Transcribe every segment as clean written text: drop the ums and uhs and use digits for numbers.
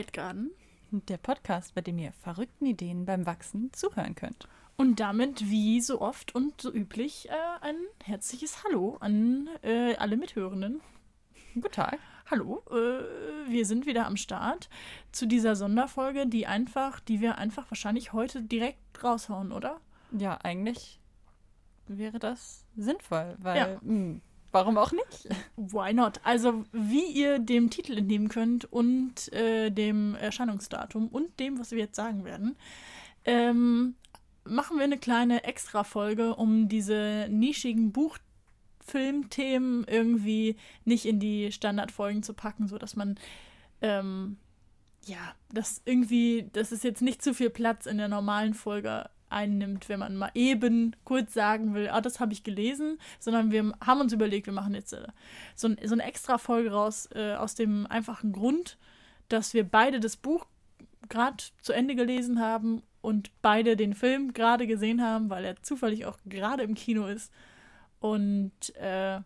Quiet Garden. Der Podcast, bei dem ihr verrückten Ideen beim Wachsen zuhören könnt. Und damit, wie so oft und so üblich, ein herzliches Hallo an alle Mithörenden. Guten Tag. Hallo, wir sind wieder am Start zu dieser Sonderfolge, die wir wahrscheinlich heute direkt raushauen, oder? Ja, eigentlich wäre das sinnvoll, weil warum auch nicht? Why not? Also, wie ihr dem Titel entnehmen könnt und dem Erscheinungsdatum und dem, was wir jetzt sagen werden, machen wir eine kleine Extra-Folge, um diese nischigen Buchfilmthemen irgendwie nicht in die Standardfolgen zu packen, sodass man, dass es jetzt nicht zu viel Platz in der normalen Folge einnimmt, wenn man mal eben kurz sagen will, das habe ich gelesen, sondern wir haben uns überlegt, wir machen jetzt so eine Extra-Folge raus, aus dem einfachen Grund, dass wir beide das Buch gerade zu Ende gelesen haben und beide den Film gerade gesehen haben, weil er zufällig auch gerade im Kino ist. Und da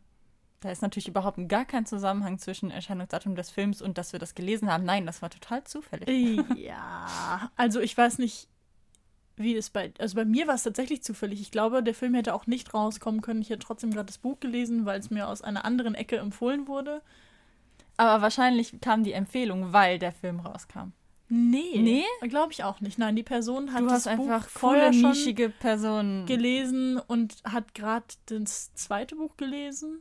ist natürlich überhaupt gar kein Zusammenhang zwischen Erscheinungsdatum des Films und dass wir das gelesen haben. Nein, das war total zufällig. Ja, also ich weiß nicht, wie es bei mir war es tatsächlich zufällig. Ich glaube, der Film hätte auch nicht rauskommen können. Ich hätte trotzdem gerade das Buch gelesen, weil es mir aus einer anderen Ecke empfohlen wurde. Aber wahrscheinlich kam die Empfehlung, weil der Film rauskam. Nee, glaube ich auch nicht. Nein, die Person hat das Buch vorher schon gelesen und hat gerade das zweite Buch gelesen.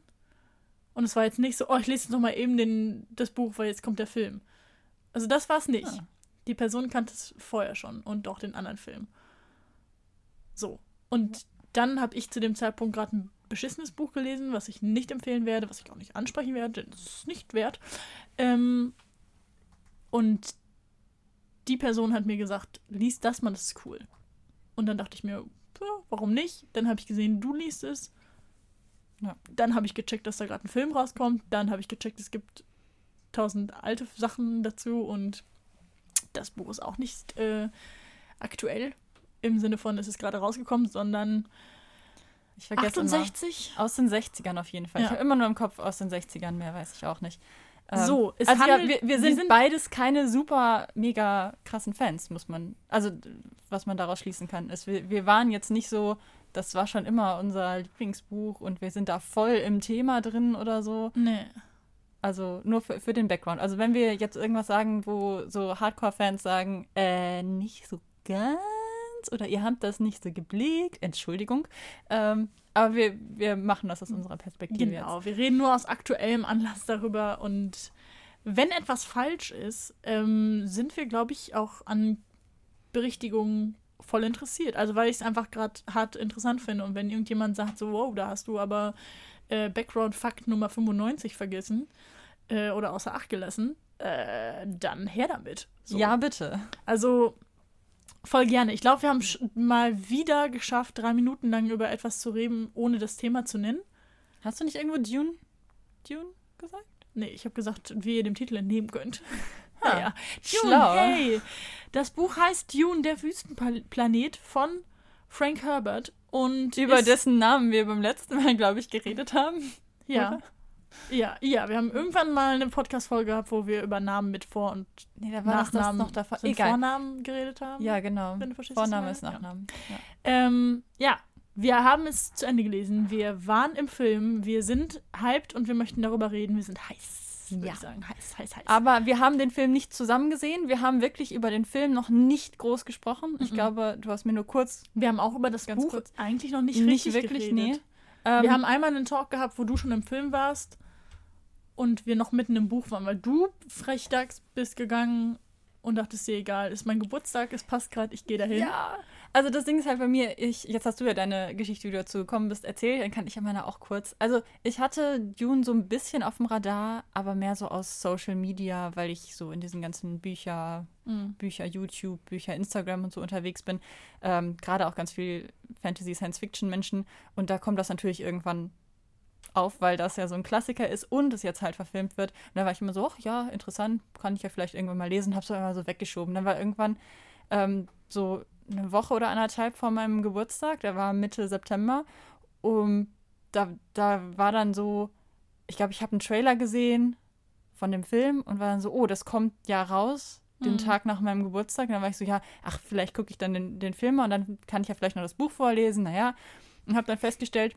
Und es war jetzt nicht so, ich lese jetzt nochmal eben das Buch, weil jetzt kommt der Film. Also das war es nicht. Ja. Die Person kannte es vorher schon und auch den anderen Film. So. Und dann habe ich zu dem Zeitpunkt gerade ein beschissenes Buch gelesen, was ich nicht empfehlen werde, was ich auch nicht ansprechen werde. Das ist nicht wert. Und die Person hat mir gesagt, lies das mal, das ist cool. Und dann dachte ich mir, warum nicht? Dann habe ich gesehen, du liest es. Ja. Dann habe ich gecheckt, dass da gerade ein Film rauskommt. Dann habe ich gecheckt, es gibt 1000 alte Sachen dazu. Und das Buch ist auch nicht aktuell im Sinne von, es ist gerade rausgekommen, sondern ich vergesse 68? Immer. Aus den 60ern auf jeden Fall. Ja. Ich habe immer nur im Kopf aus den 60ern, mehr weiß ich auch nicht. So, es also handelt, wir sind beides keine super, mega krassen Fans, muss man, also was man daraus schließen kann, ist, wir waren jetzt nicht so, das war schon immer unser Lieblingsbuch und wir sind da voll im Thema drin oder so. Nee. Also nur für den Background. Also wenn wir jetzt irgendwas sagen, wo so Hardcore-Fans sagen, nicht so ganz oder ihr habt das nicht so geblickt, Entschuldigung, aber wir machen das aus unserer Perspektive jetzt. Genau, wir reden nur aus aktuellem Anlass darüber und wenn etwas falsch ist, sind wir, glaube ich, auch an Berichtigungen voll interessiert. Also weil ich es einfach gerade hart interessant finde und wenn irgendjemand sagt so, wow, da hast du aber Background-Fakt Nummer 95 vergessen oder außer Acht gelassen, dann her damit. So. Ja, bitte. Also voll gerne. Ich glaube, wir haben mal wieder geschafft, 3 Minuten lang über etwas zu reden, ohne das Thema zu nennen. Hast du nicht irgendwo Dune gesagt? Nee, ich habe gesagt, wie ihr dem Titel entnehmen könnt. Naja. Dune, schlau. Hey! Das Buch heißt Dune, der Wüstenplanet von Frank Herbert. Und über dessen Namen wir beim letzten Mal, glaube ich, geredet haben. Ja. Ja, wir haben irgendwann mal eine Podcast-Folge gehabt, wo wir über Namen mit Vor- und Nachnamen noch davor. Egal. Vornamen geredet haben. Ja, genau. Wenn du verstehst, Vorname ist Nachnamen. Ja. Ja. Wir haben es zu Ende gelesen. Wir waren im Film. Wir sind hyped und wir möchten darüber reden. Wir sind heiß, würde ich sagen. Heiß. Aber wir haben den Film nicht zusammen gesehen. Wir haben wirklich über den Film noch nicht groß gesprochen. Ich glaube, du hast mir nur kurz... Wir haben auch über das Buch eigentlich noch nicht wirklich geredet. Nee. Wir haben einmal einen Talk gehabt, wo du schon im Film warst. Und wir noch mitten im Buch waren, weil du frechdachs bist gegangen und dachtest dir, egal, ist mein Geburtstag, es passt gerade, ich gehe dahin. Ja, also das Ding ist halt bei mir, jetzt hast du ja deine Geschichte, wie du dazu gekommen bist, erzählt, dann kann ich ja meine auch kurz. Also ich hatte Dune so ein bisschen auf dem Radar, aber mehr so aus Social Media, weil ich so in diesen ganzen Bücher, YouTube, Bücher, Instagram und so unterwegs bin. Gerade auch ganz viel Fantasy, Science-Fiction-Menschen. Und da kommt das natürlich irgendwann auf, weil das ja so ein Klassiker ist und es jetzt halt verfilmt wird. Und da war ich immer so, ach ja, interessant, kann ich ja vielleicht irgendwann mal lesen, hab's immer so weggeschoben. Dann war irgendwann so eine Woche oder 1,5 vor meinem Geburtstag, der war Mitte September, da war dann so, ich glaube, ich habe einen Trailer gesehen von dem Film und war dann so, das kommt ja raus, den Tag nach meinem Geburtstag. Und dann war ich so, ja, ach, vielleicht gucke ich dann den Film mal und dann kann ich ja vielleicht noch das Buch vorlesen, naja. Und habe dann festgestellt,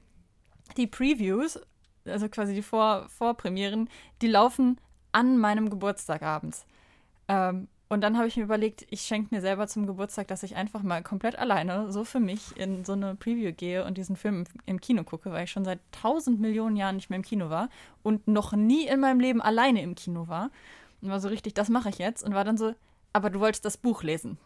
die Previews, also quasi die Vorpremieren, die laufen an meinem Geburtstag abends. Und dann habe ich mir überlegt, ich schenke mir selber zum Geburtstag, dass ich einfach mal komplett alleine so für mich in so eine Preview gehe und diesen Film im Kino gucke, weil ich schon seit 1.000 Millionen Jahren nicht mehr im Kino war und noch nie in meinem Leben alleine im Kino war. Und war so richtig, das mache ich jetzt. Und war dann so, aber du wolltest das Buch lesen.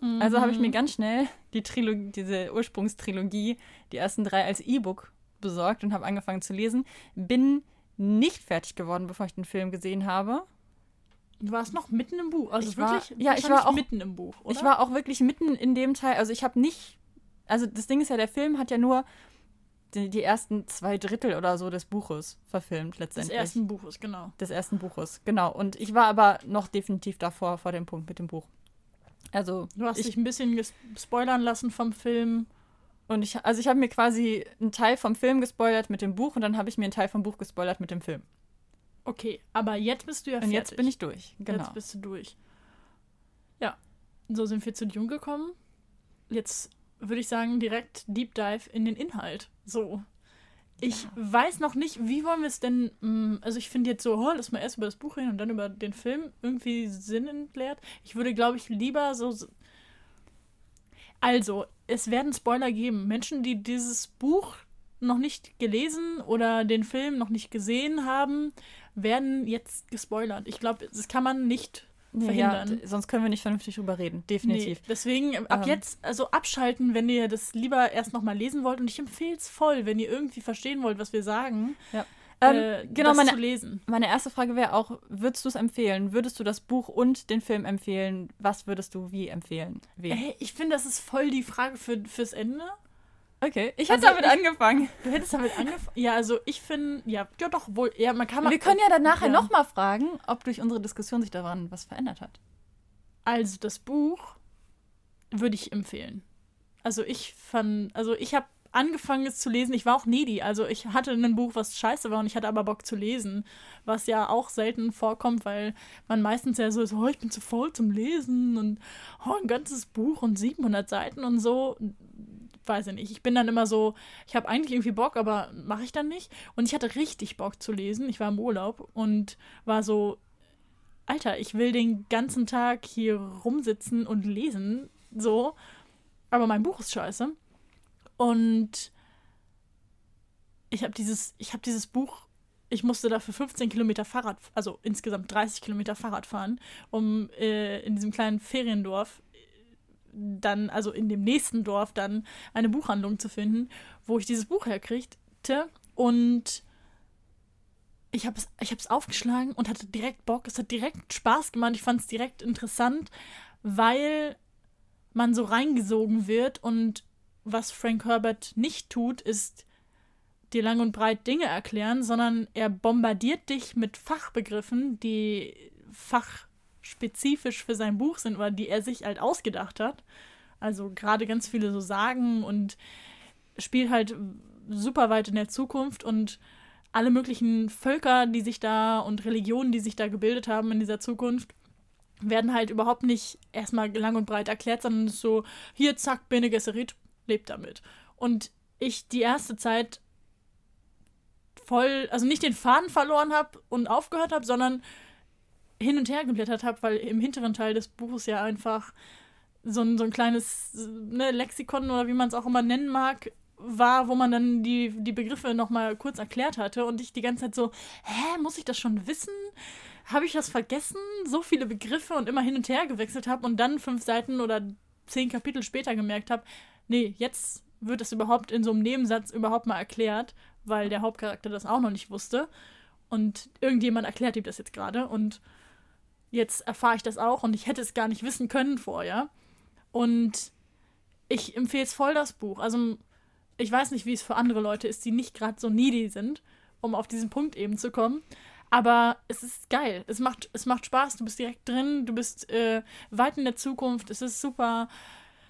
Mhm. Also habe ich mir ganz schnell diese Ursprungstrilogie, die ersten 3 als E-Book besorgt und habe angefangen zu lesen. Bin nicht fertig geworden, bevor ich den Film gesehen habe. Du warst noch mitten im Buch, also ich war auch mitten im Buch, oder? Ich war auch wirklich mitten in dem Teil, also ich habe nicht, also das Ding ist ja, der Film hat ja nur die ersten 2 Drittel oder so des Buches verfilmt letztendlich. Des ersten Buches, genau. Und ich war aber noch definitiv davor, vor dem Punkt mit dem Buch. Also du hast dich ein bisschen gespoilern lassen vom Film. Und ich habe mir quasi einen Teil vom Film gespoilert mit dem Buch und dann habe ich mir einen Teil vom Buch gespoilert mit dem Film. Okay, aber jetzt bist du ja fertig. Und jetzt bin ich durch, genau. Jetzt bist du durch. Ja, so sind wir zu Dune gekommen. Jetzt würde ich sagen, direkt Deep Dive in den Inhalt. So, ich weiß noch nicht, wie wollen wir es denn, also ich finde jetzt so, lass mal erst über das Buch reden und dann über den Film, irgendwie Sinn entleert. Ich würde, glaube ich, lieber so... Also, es werden Spoiler geben. Menschen, die dieses Buch noch nicht gelesen oder den Film noch nicht gesehen haben, werden jetzt gespoilert. Ich glaube, das kann man nicht verhindern. Ja, sonst können wir nicht vernünftig drüber reden, definitiv. Nee, deswegen ab jetzt, also abschalten, wenn ihr das lieber erst nochmal lesen wollt. Und ich empfehle es voll, wenn ihr irgendwie verstehen wollt, was wir sagen, ja. Genau, das zu lesen. Meine erste Frage wäre auch, würdest du es empfehlen? Würdest du das Buch und den Film empfehlen? Was würdest du wie empfehlen? Hey, ich finde, das ist voll die Frage fürs Ende. Okay, ich hätte damit angefangen. Du hättest damit angefangen? Ja, also ich finde, ja doch, wohl, ja, man kann... Wir können ja dann nachher nochmal fragen, ob durch unsere Diskussion sich daran was verändert hat. Also das Buch würde ich empfehlen. Also ich habe angefangen, es zu lesen. Ich war auch needy, also ich hatte ein Buch, was scheiße war und ich hatte aber Bock zu lesen, was ja auch selten vorkommt, weil man meistens ja so ist, ich bin zu faul zum Lesen und ein ganzes Buch und 700 Seiten und so... Weiß ich nicht. Ich bin dann immer so, ich habe eigentlich irgendwie Bock, aber mache ich dann nicht. Und ich hatte richtig Bock zu lesen. Ich war im Urlaub und war so, Alter, ich will den ganzen Tag hier rumsitzen und lesen, so. Aber mein Buch ist scheiße. Und ich habe dieses Buch, ich musste dafür 15 Kilometer Fahrrad, also insgesamt 30 Kilometer Fahrrad fahren, um in diesem kleinen Feriendorf dann, also in dem nächsten Dorf dann eine Buchhandlung zu finden, wo ich dieses Buch herkriegte und ich habe es aufgeschlagen und hatte direkt Bock, es hat direkt Spaß gemacht, ich fand es direkt interessant, weil man so reingesogen wird und was Frank Herbert nicht tut, ist dir lang und breit Dinge erklären, sondern er bombardiert dich mit Fachbegriffen, die fachspezifisch für sein Buch sind oder die er sich halt ausgedacht hat. Also gerade ganz viele so Sagen und spielt halt super weit in der Zukunft und alle möglichen Völker, die sich da und Religionen, die sich da gebildet haben in dieser Zukunft, werden halt überhaupt nicht erstmal lang und breit erklärt, sondern so, hier, zack, Bene Gesserit, lebt damit. Und ich die erste Zeit voll, also nicht den Faden verloren habe und aufgehört habe, sondern hin und her geblättert habe, weil im hinteren Teil des Buches ja einfach so ein kleines Lexikon oder wie man es auch immer nennen mag, war, wo man dann die Begriffe nochmal kurz erklärt hatte und ich die ganze Zeit so, muss ich das schon wissen? Habe ich das vergessen? So viele Begriffe und immer hin und her gewechselt habe und dann 5 Seiten oder 10 Kapitel später gemerkt habe, nee, jetzt wird das überhaupt in so einem Nebensatz überhaupt mal erklärt, weil der Hauptcharakter das auch noch nicht wusste und irgendjemand erklärt ihm das jetzt gerade und jetzt erfahre ich das auch und ich hätte es gar nicht wissen können vorher. Und ich empfehle es voll, das Buch. Also ich weiß nicht, wie es für andere Leute ist, die nicht gerade so needy sind, um auf diesen Punkt eben zu kommen. Aber es ist geil. Es macht Spaß, du bist direkt drin, du bist weit in der Zukunft. Es ist super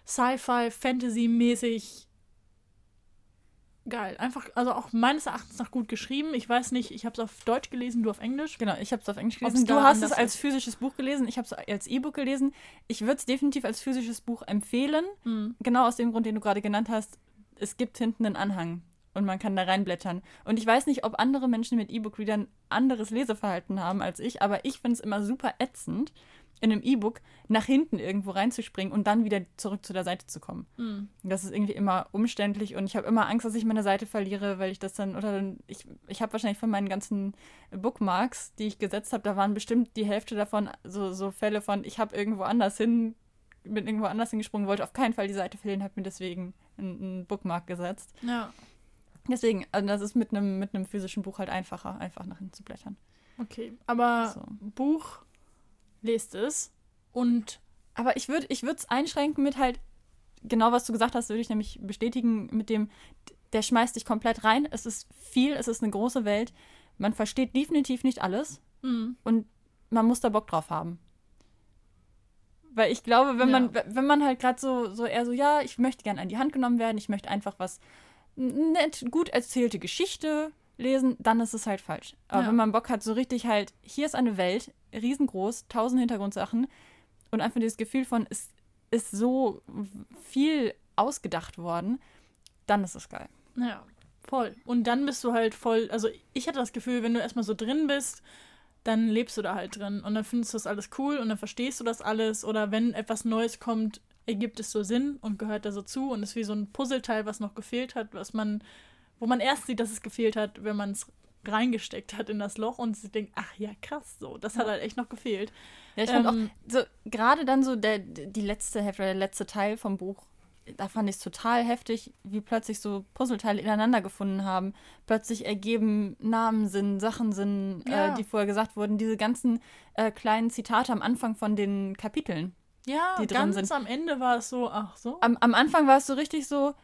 Sci-Fi, Fantasy-mäßig geil. Einfach, also auch meines Erachtens nach gut geschrieben. Ich weiß nicht, ich habe es auf Deutsch gelesen, du auf Englisch. Genau, ich habe es auf Englisch gelesen. Du hast es als physisches Buch gelesen, ich habe es als E-Book gelesen. Ich würde es definitiv als physisches Buch empfehlen. Mhm. Genau aus dem Grund, den du gerade genannt hast. Es gibt hinten einen Anhang und man kann da reinblättern. Und ich weiß nicht, ob andere Menschen mit E-Book-Readern anderes Leseverhalten haben als ich, aber ich finde es immer super ätzend, in einem E-Book nach hinten irgendwo reinzuspringen und dann wieder zurück zu der Seite zu kommen. Mhm. Das ist irgendwie immer umständlich und ich habe immer Angst, dass ich meine Seite verliere, weil ich das dann, oder dann, ich habe wahrscheinlich von meinen ganzen Bookmarks, die ich gesetzt habe, da waren bestimmt die Hälfte davon so Fälle von, ich habe bin irgendwo anders hingesprungen, wollte auf keinen Fall die Seite verlieren, habe mir deswegen einen Bookmark gesetzt. Ja. Deswegen, also das ist mit einem physischen Buch halt einfacher, einfach nach hinten zu blättern. Okay, aber so. Buch... Lest es. Aber ich würde es einschränken mit halt, genau was du gesagt hast, würde ich nämlich bestätigen, mit dem, der schmeißt dich komplett rein. Es ist viel, es ist eine große Welt. Man versteht definitiv nicht alles. Mhm. Und man muss da Bock drauf haben. Weil ich glaube, wenn man halt gerade so eher so, ja, ich möchte gerne an die Hand genommen werden, ich möchte einfach was nett, gut erzählte Geschichte lesen, dann ist es halt falsch. Aber wenn man Bock hat, so richtig halt, hier ist eine Welt, riesengroß, 1000 Hintergrundsachen und einfach dieses Gefühl von, es ist so viel ausgedacht worden, dann ist es geil. Ja, voll. Und dann bist du halt voll, also ich hatte das Gefühl, wenn du erstmal so drin bist, dann lebst du da halt drin und dann findest du das alles cool und dann verstehst du das alles oder wenn etwas Neues kommt, ergibt es so Sinn und gehört da so zu und ist wie so ein Puzzleteil, was noch gefehlt hat, wo man erst sieht, dass es gefehlt hat, wenn man es reingesteckt hat in das Loch und sie denkt, ach ja, krass, so, das hat halt echt noch gefehlt. Ja, ich fand auch, so, gerade dann so die letzte Hälfte oder der letzte Teil vom Buch, da fand ich es total heftig, wie plötzlich so Puzzleteile ineinander gefunden haben. Plötzlich ergeben Namen Sinn, Sachen Sinn, die vorher gesagt wurden. Diese ganzen kleinen Zitate am Anfang von den Kapiteln, ja, die drin sind. Ja, ganz am Ende war es so, ach so. Am Anfang war es so richtig so,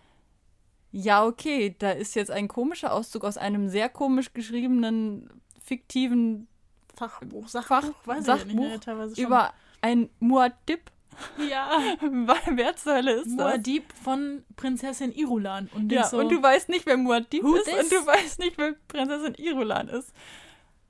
ja, okay, da ist jetzt ein komischer Auszug aus einem sehr komisch geschriebenen, fiktiven Sachbuch teilweise schon. Über ein Muad'Dib. Ja. Wer zur Hölle ist das? Muad'Dib von Prinzessin Irulan. Und und du weißt nicht, wer Muad'Dib ist und du weißt nicht, wer Prinzessin Irulan ist.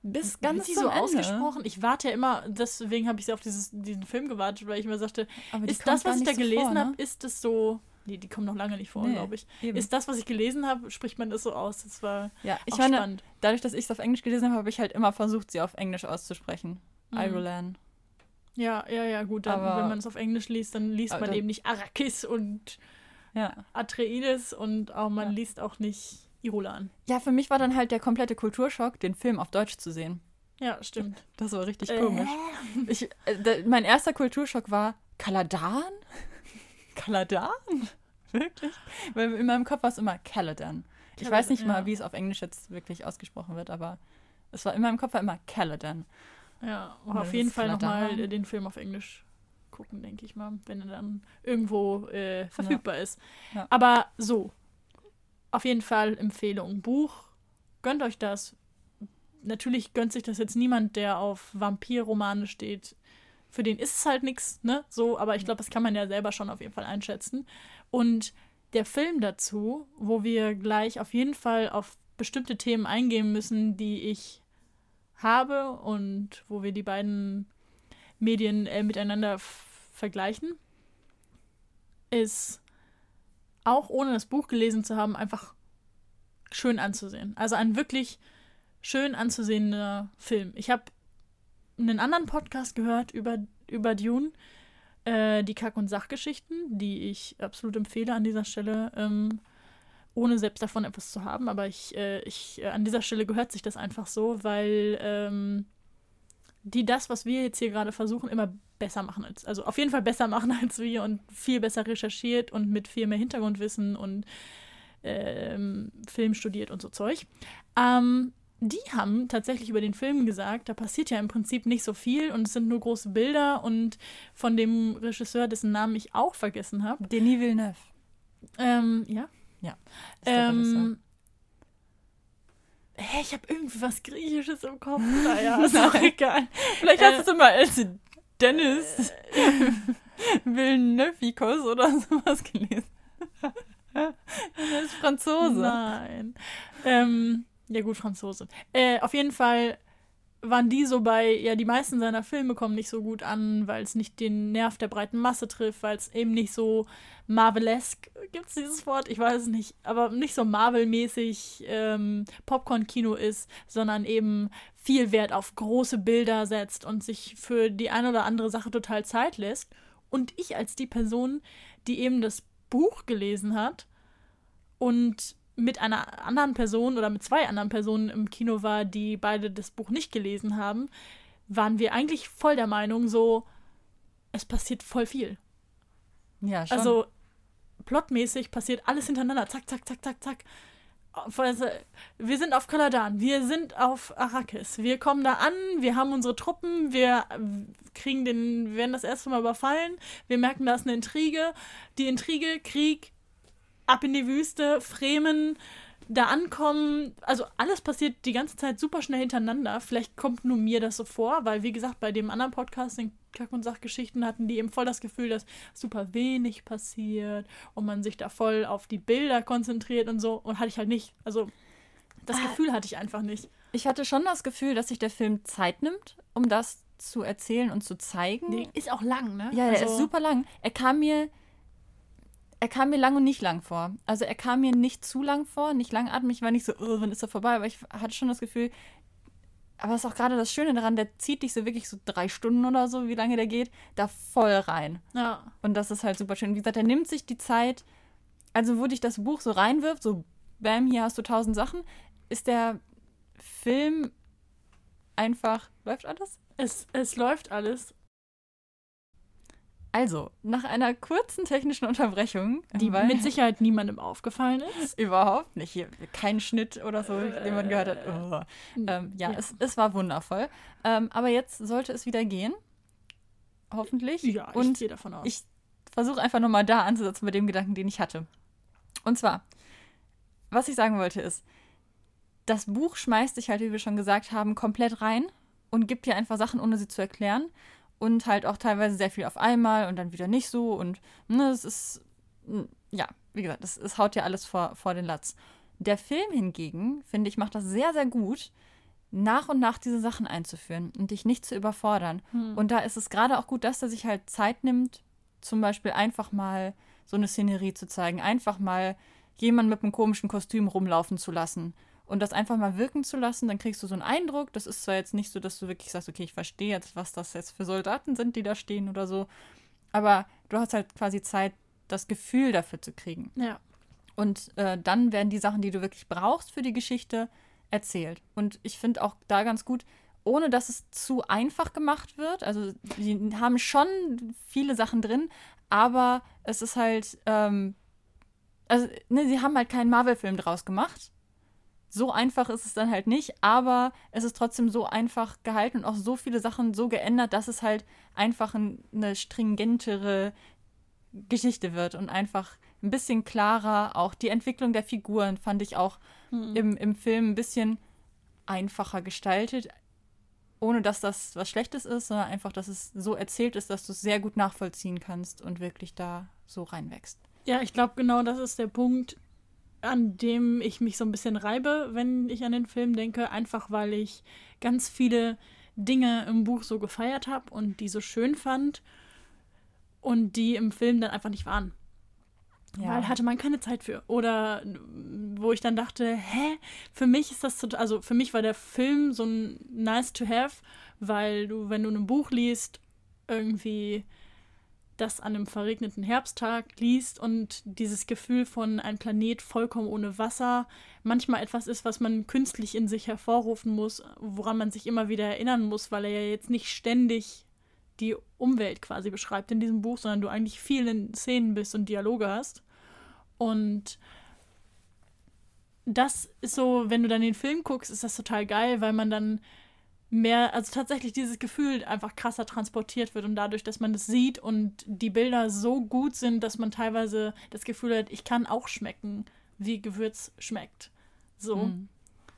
Bis ganz so ausgesprochen. Ich warte ja immer, deswegen habe ich sehr auf diesen Film gewartet, weil ich mir sagte, ist das, was ich da gelesen habe, ist das so... Nee, die kommen noch lange nicht vor, glaube ich. Eben. Ist das, was ich gelesen habe, spricht man das so aus? Das war spannend. Dadurch, dass ich es auf Englisch gelesen habe, habe ich halt immer versucht, sie auf Englisch auszusprechen. Mhm. Irulan. Ja, gut. Dann, aber wenn man es auf Englisch liest, dann liest man eben nicht Arrakis und Atreides und auch man liest auch nicht Irulan. Ja, für mich war dann halt der komplette Kulturschock, den Film auf Deutsch zu sehen. Ja, stimmt. Das war richtig komisch. Mein erster Kulturschock war Kaladan? Kaladan? Wirklich? Weil in meinem Kopf war es immer Caladan. Ich weiß nicht mal, wie es auf Englisch jetzt wirklich ausgesprochen wird, aber es war in meinem Kopf immer Caladan. Ja, und auf jeden Fall nochmal den Film auf Englisch gucken, denke ich mal, wenn er dann irgendwo verfügbar ist. Ja. Aber so, auf jeden Fall Empfehlung. Buch, gönnt euch das. Natürlich gönnt sich das jetzt niemand, der auf Vampirromane steht. Für den ist es halt nichts, ne? So, aber ich glaube, das kann man ja selber schon auf jeden Fall einschätzen. Und der Film dazu, wo wir gleich auf jeden Fall auf bestimmte Themen eingehen müssen, die ich habe und wo wir die beiden Medien miteinander vergleichen, ist auch ohne das Buch gelesen zu haben, einfach schön anzusehen. Also ein wirklich schön anzusehender Film. Ich habe einen anderen Podcast gehört über Dune, die Kack- und Sachgeschichten, die ich absolut empfehle an dieser Stelle, ohne selbst davon etwas zu haben, aber ich an dieser Stelle gehört sich das einfach so, weil die das, was wir jetzt hier gerade versuchen, immer besser machen, also auf jeden Fall besser machen als wir und viel besser recherchiert und mit viel mehr Hintergrundwissen und Film studiert und so Zeug. Die haben tatsächlich über den Film gesagt, da passiert ja im Prinzip nicht so viel und es sind nur große Bilder und von dem Regisseur, dessen Namen ich auch vergessen habe. Denis Villeneuve. Ja. Ich habe irgendwie was Griechisches im Kopf. Naja, ist auch egal. Vielleicht hast du es immer als Dennis Villeneuve oder sowas gelesen. Er ist Franzose. Nein. Ja gut, Franzose. Auf jeden Fall waren die so bei, ja, die meisten seiner Filme kommen nicht so gut an, weil es nicht den Nerv der breiten Masse trifft, weil es eben nicht so marvelesk, gibt es dieses Wort? Ich weiß es nicht, aber nicht so Marvel-mäßig Popcorn-Kino ist, sondern eben viel Wert auf große Bilder setzt und sich für die eine oder andere Sache total Zeit lässt. Und ich als die Person, die eben das Buch gelesen hat und mit einer anderen Person oder mit zwei anderen Personen im Kino war, die beide das Buch nicht gelesen haben, waren wir eigentlich voll der Meinung, so, es passiert voll viel. Ja, schon. Also, plotmäßig passiert alles hintereinander. Zack, zack, zack, zack, zack. Wir sind auf Kaladan, wir sind auf Arrakis, wir kommen da an, wir haben unsere Truppen, wir kriegen wir werden das erste Mal überfallen, wir merken, da ist eine Intrige, Krieg, ab in die Wüste, Fremen, da ankommen. Also alles passiert die ganze Zeit super schnell hintereinander. Vielleicht kommt nur mir das so vor, weil, wie gesagt, bei dem anderen Podcast, den Kack- und Sachgeschichten, hatten die eben voll das Gefühl, dass super wenig passiert und man sich da voll auf die Bilder konzentriert und so. Und hatte ich halt nicht. Also das Gefühl hatte ich einfach nicht. Ich hatte schon das Gefühl, dass sich der Film Zeit nimmt, um das zu erzählen und zu zeigen. Nee, ist auch lang, ne? Ja, der ist super lang. Er kam mir lang und nicht lang vor. Also er kam mir nicht zu lang vor, nicht langatmig. Ich war nicht so, wann ist er vorbei? Aber ich hatte schon das Gefühl, aber das ist auch gerade das Schöne daran, der zieht dich so wirklich so 3 Stunden oder so, wie lange der geht, da voll rein. Ja. Und das ist halt super schön. Wie gesagt, er nimmt sich die Zeit, also wo dich das Buch so reinwirft, so bam, hier hast du 1000 Sachen, ist der Film einfach, läuft alles? Es läuft alles. Also, nach einer kurzen technischen Unterbrechung, die mit Sicherheit niemandem aufgefallen ist. Überhaupt nicht. Hier, kein Schnitt oder so, den man gehört hat. Oh. Ja. Es war wundervoll. Aber jetzt sollte es wieder gehen. Hoffentlich. Ja, ich gehe davon aus. Ich versuche einfach nochmal da anzusetzen bei dem Gedanken, den ich hatte. Und zwar, was ich sagen wollte ist, das Buch schmeißt dich halt, wie wir schon gesagt haben, komplett rein und gibt dir einfach Sachen, ohne sie zu erklären. Und halt auch teilweise sehr viel auf einmal und dann wieder nicht so. Und ne, es ist, ja, wie gesagt, es haut ja alles vor den Latz. Der Film hingegen, finde ich, macht das sehr, sehr gut, nach und nach diese Sachen einzuführen und dich nicht zu überfordern. Und da ist es gerade auch gut, dass er sich halt Zeit nimmt, zum Beispiel einfach mal so eine Szenerie zu zeigen, einfach mal jemanden mit einem komischen Kostüm rumlaufen zu lassen. Und das einfach mal wirken zu lassen, dann kriegst du so einen Eindruck. Das ist zwar jetzt nicht so, dass du wirklich sagst, okay, ich verstehe jetzt, was das jetzt für Soldaten sind, die da stehen oder so. Aber du hast halt quasi Zeit, das Gefühl dafür zu kriegen. Ja. Und dann werden die Sachen, die du wirklich brauchst für die Geschichte, erzählt. Und ich finde auch da ganz gut, ohne dass es zu einfach gemacht wird. Also die haben schon viele Sachen drin, aber es ist halt, sie haben halt keinen Marvel-Film draus gemacht. So einfach ist es dann halt nicht, aber es ist trotzdem so einfach gehalten und auch so viele Sachen so geändert, dass es halt einfach eine stringentere Geschichte wird und einfach ein bisschen klarer. Auch die Entwicklung der Figuren fand ich auch im Film ein bisschen einfacher gestaltet, ohne dass das was Schlechtes ist, sondern einfach, dass es so erzählt ist, dass du es sehr gut nachvollziehen kannst und wirklich da so reinwächst. Ja, ich glaube, genau das ist der Punkt, an dem ich mich so ein bisschen reibe, wenn ich an den Film denke, einfach weil ich ganz viele Dinge im Buch so gefeiert habe und die so schön fand und die im Film dann einfach nicht waren. Ja. Weil hatte man keine Zeit für. Oder wo ich dann dachte, für mich ist das total, also für mich war der Film so ein nice to have, weil du, wenn du ein Buch liest, irgendwie das an einem verregneten Herbsttag liest und dieses Gefühl von ein Planet vollkommen ohne Wasser manchmal etwas ist, was man künstlich in sich hervorrufen muss, woran man sich immer wieder erinnern muss, weil er ja jetzt nicht ständig die Umwelt quasi beschreibt in diesem Buch, sondern du eigentlich viel in Szenen bist und Dialoge hast. Und das ist so, wenn du dann den Film guckst, ist das total geil, weil man dann mehr, also tatsächlich dieses Gefühl einfach krasser transportiert wird und dadurch, dass man das sieht und die Bilder so gut sind, dass man teilweise das Gefühl hat, ich kann auch schmecken, wie Gewürz schmeckt. So. Mm.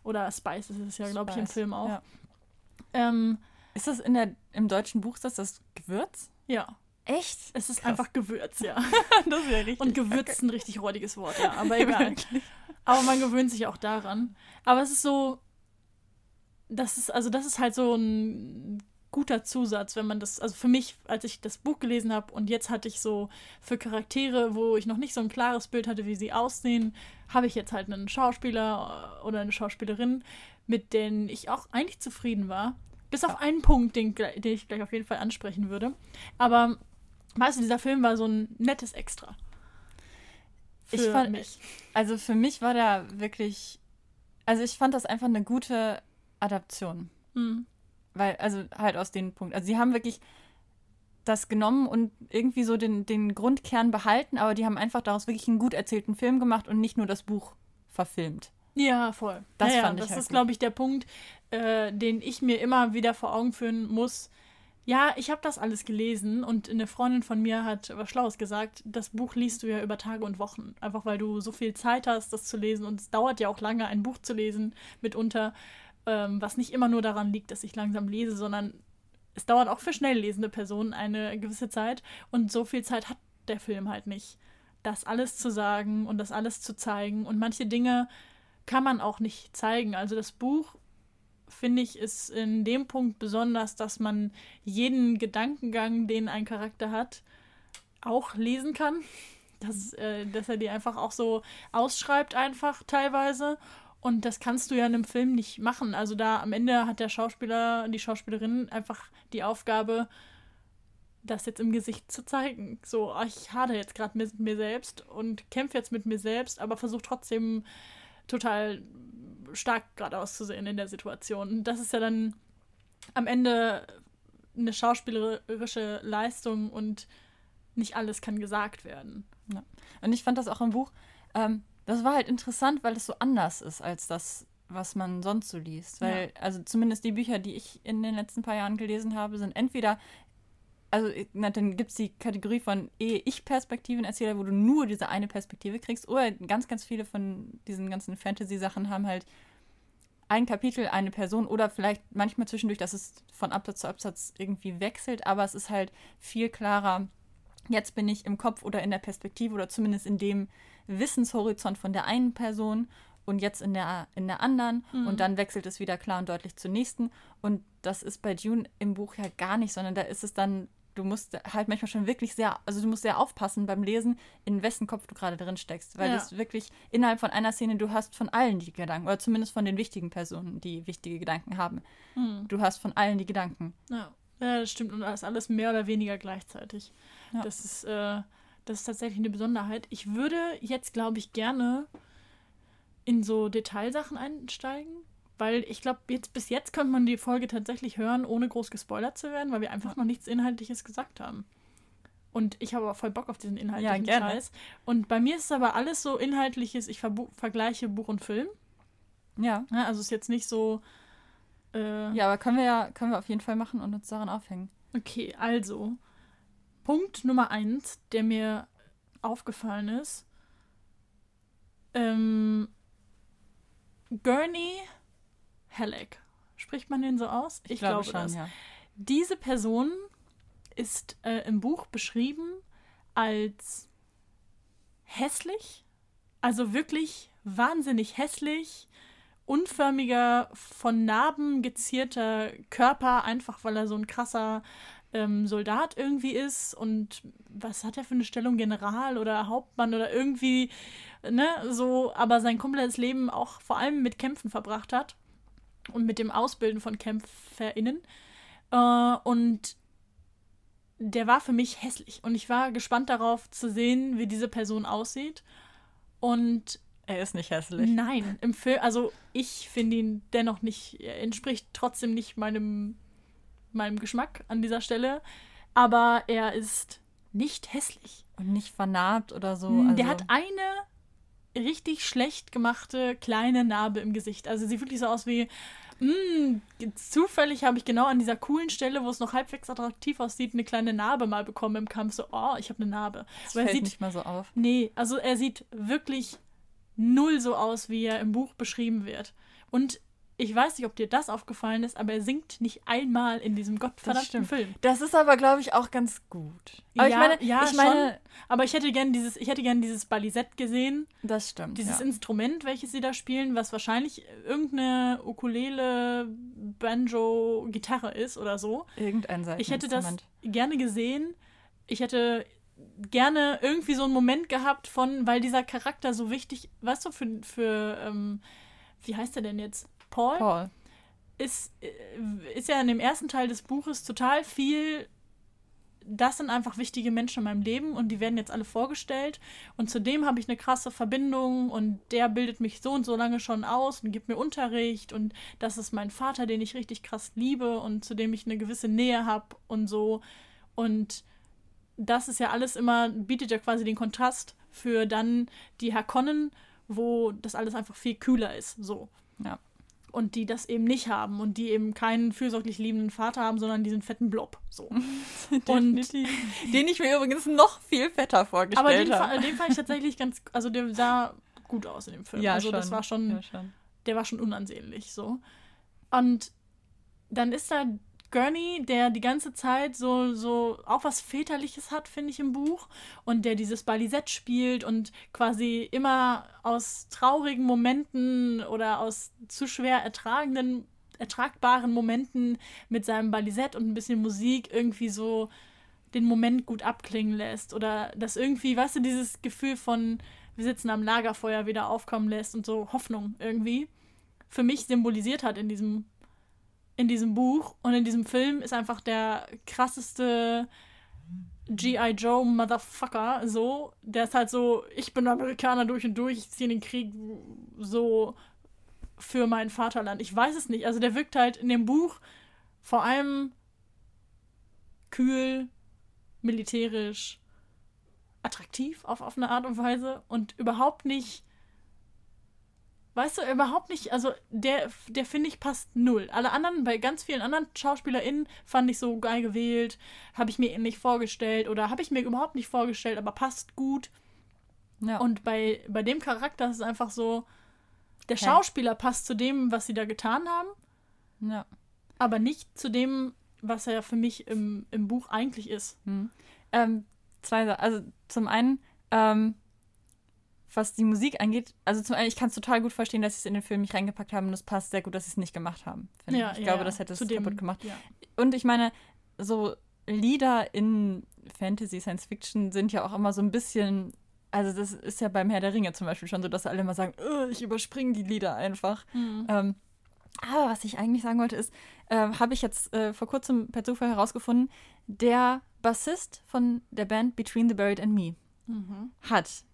Oder Spice ist es ja, glaube ich, im Film auch. Ja. Ist das im deutschen Buch das Gewürz? Ja. Echt? Es ist krass. Einfach Gewürz, ja. Das ist ja richtig. Und Gewürz ist ein richtig räudiges Wort, ja. Aber egal. Wirklich? Aber man gewöhnt sich auch daran. Aber es ist so, das ist halt so ein guter Zusatz, wenn man das, also für mich, als ich das Buch gelesen habe und jetzt hatte ich so für Charaktere, wo ich noch nicht so ein klares Bild hatte, wie sie aussehen, habe ich jetzt halt einen Schauspieler oder eine Schauspielerin, mit denen ich auch eigentlich zufrieden war. Bis auf einen Punkt, den ich gleich auf jeden Fall ansprechen würde. Aber weißt du, dieser Film war so ein nettes Extra. Also für mich war der wirklich, also ich fand das einfach eine gute Adaption. Hm. Weil, also halt aus dem Punkt, also sie haben wirklich das genommen und irgendwie so den Grundkern behalten, aber die haben einfach daraus wirklich einen gut erzählten Film gemacht und nicht nur das Buch verfilmt. Ja, voll. Das ist, glaube ich, der Punkt, den ich mir immer wieder vor Augen führen muss. Ja, ich habe das alles gelesen und eine Freundin von mir hat was Schlaues gesagt, das Buch liest du ja über Tage und Wochen, einfach weil du so viel Zeit hast, das zu lesen und es dauert ja auch lange, ein Buch zu lesen mitunter, was nicht immer nur daran liegt, dass ich langsam lese, sondern es dauert auch für schnell lesende Personen eine gewisse Zeit und so viel Zeit hat der Film halt nicht, das alles zu sagen und das alles zu zeigen und manche Dinge kann man auch nicht zeigen, also das Buch, finde ich, ist in dem Punkt besonders, dass man jeden Gedankengang, den ein Charakter hat, auch lesen kann. Dass er die einfach auch so ausschreibt einfach teilweise. Und das kannst du ja in einem Film nicht machen. Also da am Ende hat der Schauspieler, die Schauspielerin einfach die Aufgabe, das jetzt im Gesicht zu zeigen. So, ich hadere jetzt gerade mit mir selbst und kämpfe jetzt mit mir selbst, aber versuche trotzdem total stark geradeaus zu sehen in der Situation. Und das ist ja dann am Ende eine schauspielerische Leistung und nicht alles kann gesagt werden. Ja. Und ich fand das auch im Buch, das war halt interessant, weil es so anders ist als das, was man sonst so liest. Weil, also zumindest die Bücher, die ich in den letzten paar Jahren gelesen habe, sind entweder, also dann gibt es die Kategorie von Ich-Perspektiven-Erzähler, wo du nur diese eine Perspektive kriegst. Oder ganz, ganz viele von diesen ganzen Fantasy-Sachen haben halt ein Kapitel, eine Person oder vielleicht manchmal zwischendurch, dass es von Absatz zu Absatz irgendwie wechselt. Aber es ist halt viel klarer, jetzt bin ich im Kopf oder in der Perspektive oder zumindest in dem Wissenshorizont von der einen Person und jetzt in der anderen. Mhm. Und dann wechselt es wieder klar und deutlich zur nächsten. Und das ist bei Dune im Buch ja gar nicht, sondern da ist es dann, du musst halt manchmal schon wirklich sehr aufpassen beim Lesen, in wessen Kopf du gerade drin steckst, weil das wirklich innerhalb von einer Szene, du hast von allen die Gedanken, oder zumindest von den wichtigen Personen, die wichtige Gedanken haben. Hm. Du hast von allen die Gedanken. Ja, das stimmt. Und das ist alles mehr oder weniger gleichzeitig. Ja. Das ist tatsächlich eine Besonderheit. Ich würde jetzt, glaube ich, gerne in so Detailsachen einsteigen, weil ich glaube, bis jetzt könnte man die Folge tatsächlich hören, ohne groß gespoilert zu werden, weil wir einfach noch nichts Inhaltliches gesagt haben. Und ich habe auch voll Bock auf diesen inhaltlichen Scheiß. Und bei mir ist es aber alles so Inhaltliches, ich vergleiche Buch und Film. Ja. Also ist jetzt nicht so... Ja, aber können wir auf jeden Fall machen und uns daran aufhängen. Okay, also Punkt Nummer 1, der mir aufgefallen ist. Gurney... Halleck. Spricht man den so aus? Ich glaube schon, das. Ja. Diese Person ist im Buch beschrieben als hässlich, also wirklich wahnsinnig hässlich, unförmiger, von Narben gezierter Körper, einfach weil er so ein krasser Soldat irgendwie ist und was hat er für eine Stellung, General oder Hauptmann oder irgendwie, ne, so, aber sein komplettes Leben auch vor allem mit Kämpfen verbracht hat. Und mit dem Ausbilden von KämpferInnen. Und der war für mich hässlich. Und ich war gespannt darauf zu sehen, wie diese Person aussieht. Und er ist nicht hässlich. Nein, im Film, also ich finde ihn dennoch nicht, er entspricht trotzdem nicht meinem Geschmack an dieser Stelle. Aber er ist nicht hässlich. Und nicht vernarbt oder so. Also. Der hat eine richtig schlecht gemachte kleine Narbe im Gesicht. Also sieht wirklich so aus wie, zufällig habe ich genau an dieser coolen Stelle, wo es noch halbwegs attraktiv aussieht, eine kleine Narbe mal bekommen im Kampf. So, oh, ich habe eine Narbe. Das fällt nicht mal so auf. Nee, also er sieht wirklich null so aus, wie er im Buch beschrieben wird. Und Ich weiß nicht, ob dir das aufgefallen ist, aber er singt nicht einmal in diesem gottverdammten Film. Das ist aber, glaube ich, auch ganz gut. Aber ja, ich meine, aber ich hätte gern dieses Balisett gesehen. Das stimmt. Dieses Instrument, welches sie da spielen, was wahrscheinlich irgendeine Ukulele, Banjo, Gitarre ist oder so. Irgendein Seiteninstrument. Ich hätte das gerne gesehen. Ich hätte gerne irgendwie so einen Moment gehabt von, weil dieser Charakter so wichtig, weißt du, für wie heißt er denn jetzt? Paul. Ist ja in dem ersten Teil des Buches total viel, das sind einfach wichtige Menschen in meinem Leben und die werden jetzt alle vorgestellt und zu dem habe ich eine krasse Verbindung und der bildet mich so und so lange schon aus und gibt mir Unterricht und das ist mein Vater, den ich richtig krass liebe und zu dem ich eine gewisse Nähe habe und so. Und das ist ja alles immer, bietet ja quasi den Kontrast für dann die Harkonnen, wo das alles einfach viel kühler ist, so. Ja. Und die das eben nicht haben und die eben keinen fürsorglich liebenden Vater haben, sondern diesen fetten Blob. So. Und den ich mir übrigens noch viel fetter vorgestellt habe. Aber den fand ich tatsächlich ganz, also der sah gut aus in dem Film. Ja, also schon. Das war schon, ja, schon, der war schon unansehnlich. So. Und dann ist da Gurney, der die ganze Zeit so auch was Väterliches hat, finde ich, im Buch. Und der dieses Balisett spielt und quasi immer aus traurigen Momenten oder aus zu schwer ertragbaren Momenten mit seinem Balisett und ein bisschen Musik irgendwie so den Moment gut abklingen lässt. Oder das irgendwie, weißt du, dieses Gefühl von wir sitzen am Lagerfeuer wieder aufkommen lässt und so Hoffnung irgendwie für mich symbolisiert hat in diesem Buch und in diesem Film ist einfach der krasseste G.I. Joe Motherfucker so, der ist halt so, ich bin Amerikaner durch und durch, ich ziehe den Krieg so für mein Vaterland. Ich weiß es nicht, also der wirkt halt in dem Buch vor allem kühl, militärisch, attraktiv auf eine Art und Weise und überhaupt nicht. Weißt du, überhaupt nicht, also der finde ich passt null. Alle anderen, bei ganz vielen anderen SchauspielerInnen fand ich so geil gewählt, habe ich mir nicht vorgestellt oder habe ich mir überhaupt nicht vorgestellt, aber passt gut. Ja. Und bei dem Charakter ist es einfach so, der Schauspieler passt zu dem, was sie da getan haben, ja, aber nicht zu dem, was er für mich im Buch eigentlich ist. Hm. Zwei Sachen, also zum einen, was die Musik angeht, also zum einen, ich kann es total gut verstehen, dass sie es in den Film nicht reingepackt haben und es passt sehr gut, dass sie es nicht gemacht haben. Ja, ich glaube, das hätte es kaputt gemacht. Ja. Und ich meine, so Lieder in Fantasy, Science Fiction sind ja auch immer so ein bisschen, also das ist ja beim Herr der Ringe zum Beispiel schon so, dass alle immer sagen, ich überspringe die Lieder einfach. Mhm. Aber was ich eigentlich sagen wollte ist, habe ich jetzt vor kurzem per Zufall herausgefunden, der Bassist von der Band Between the Buried and Me hat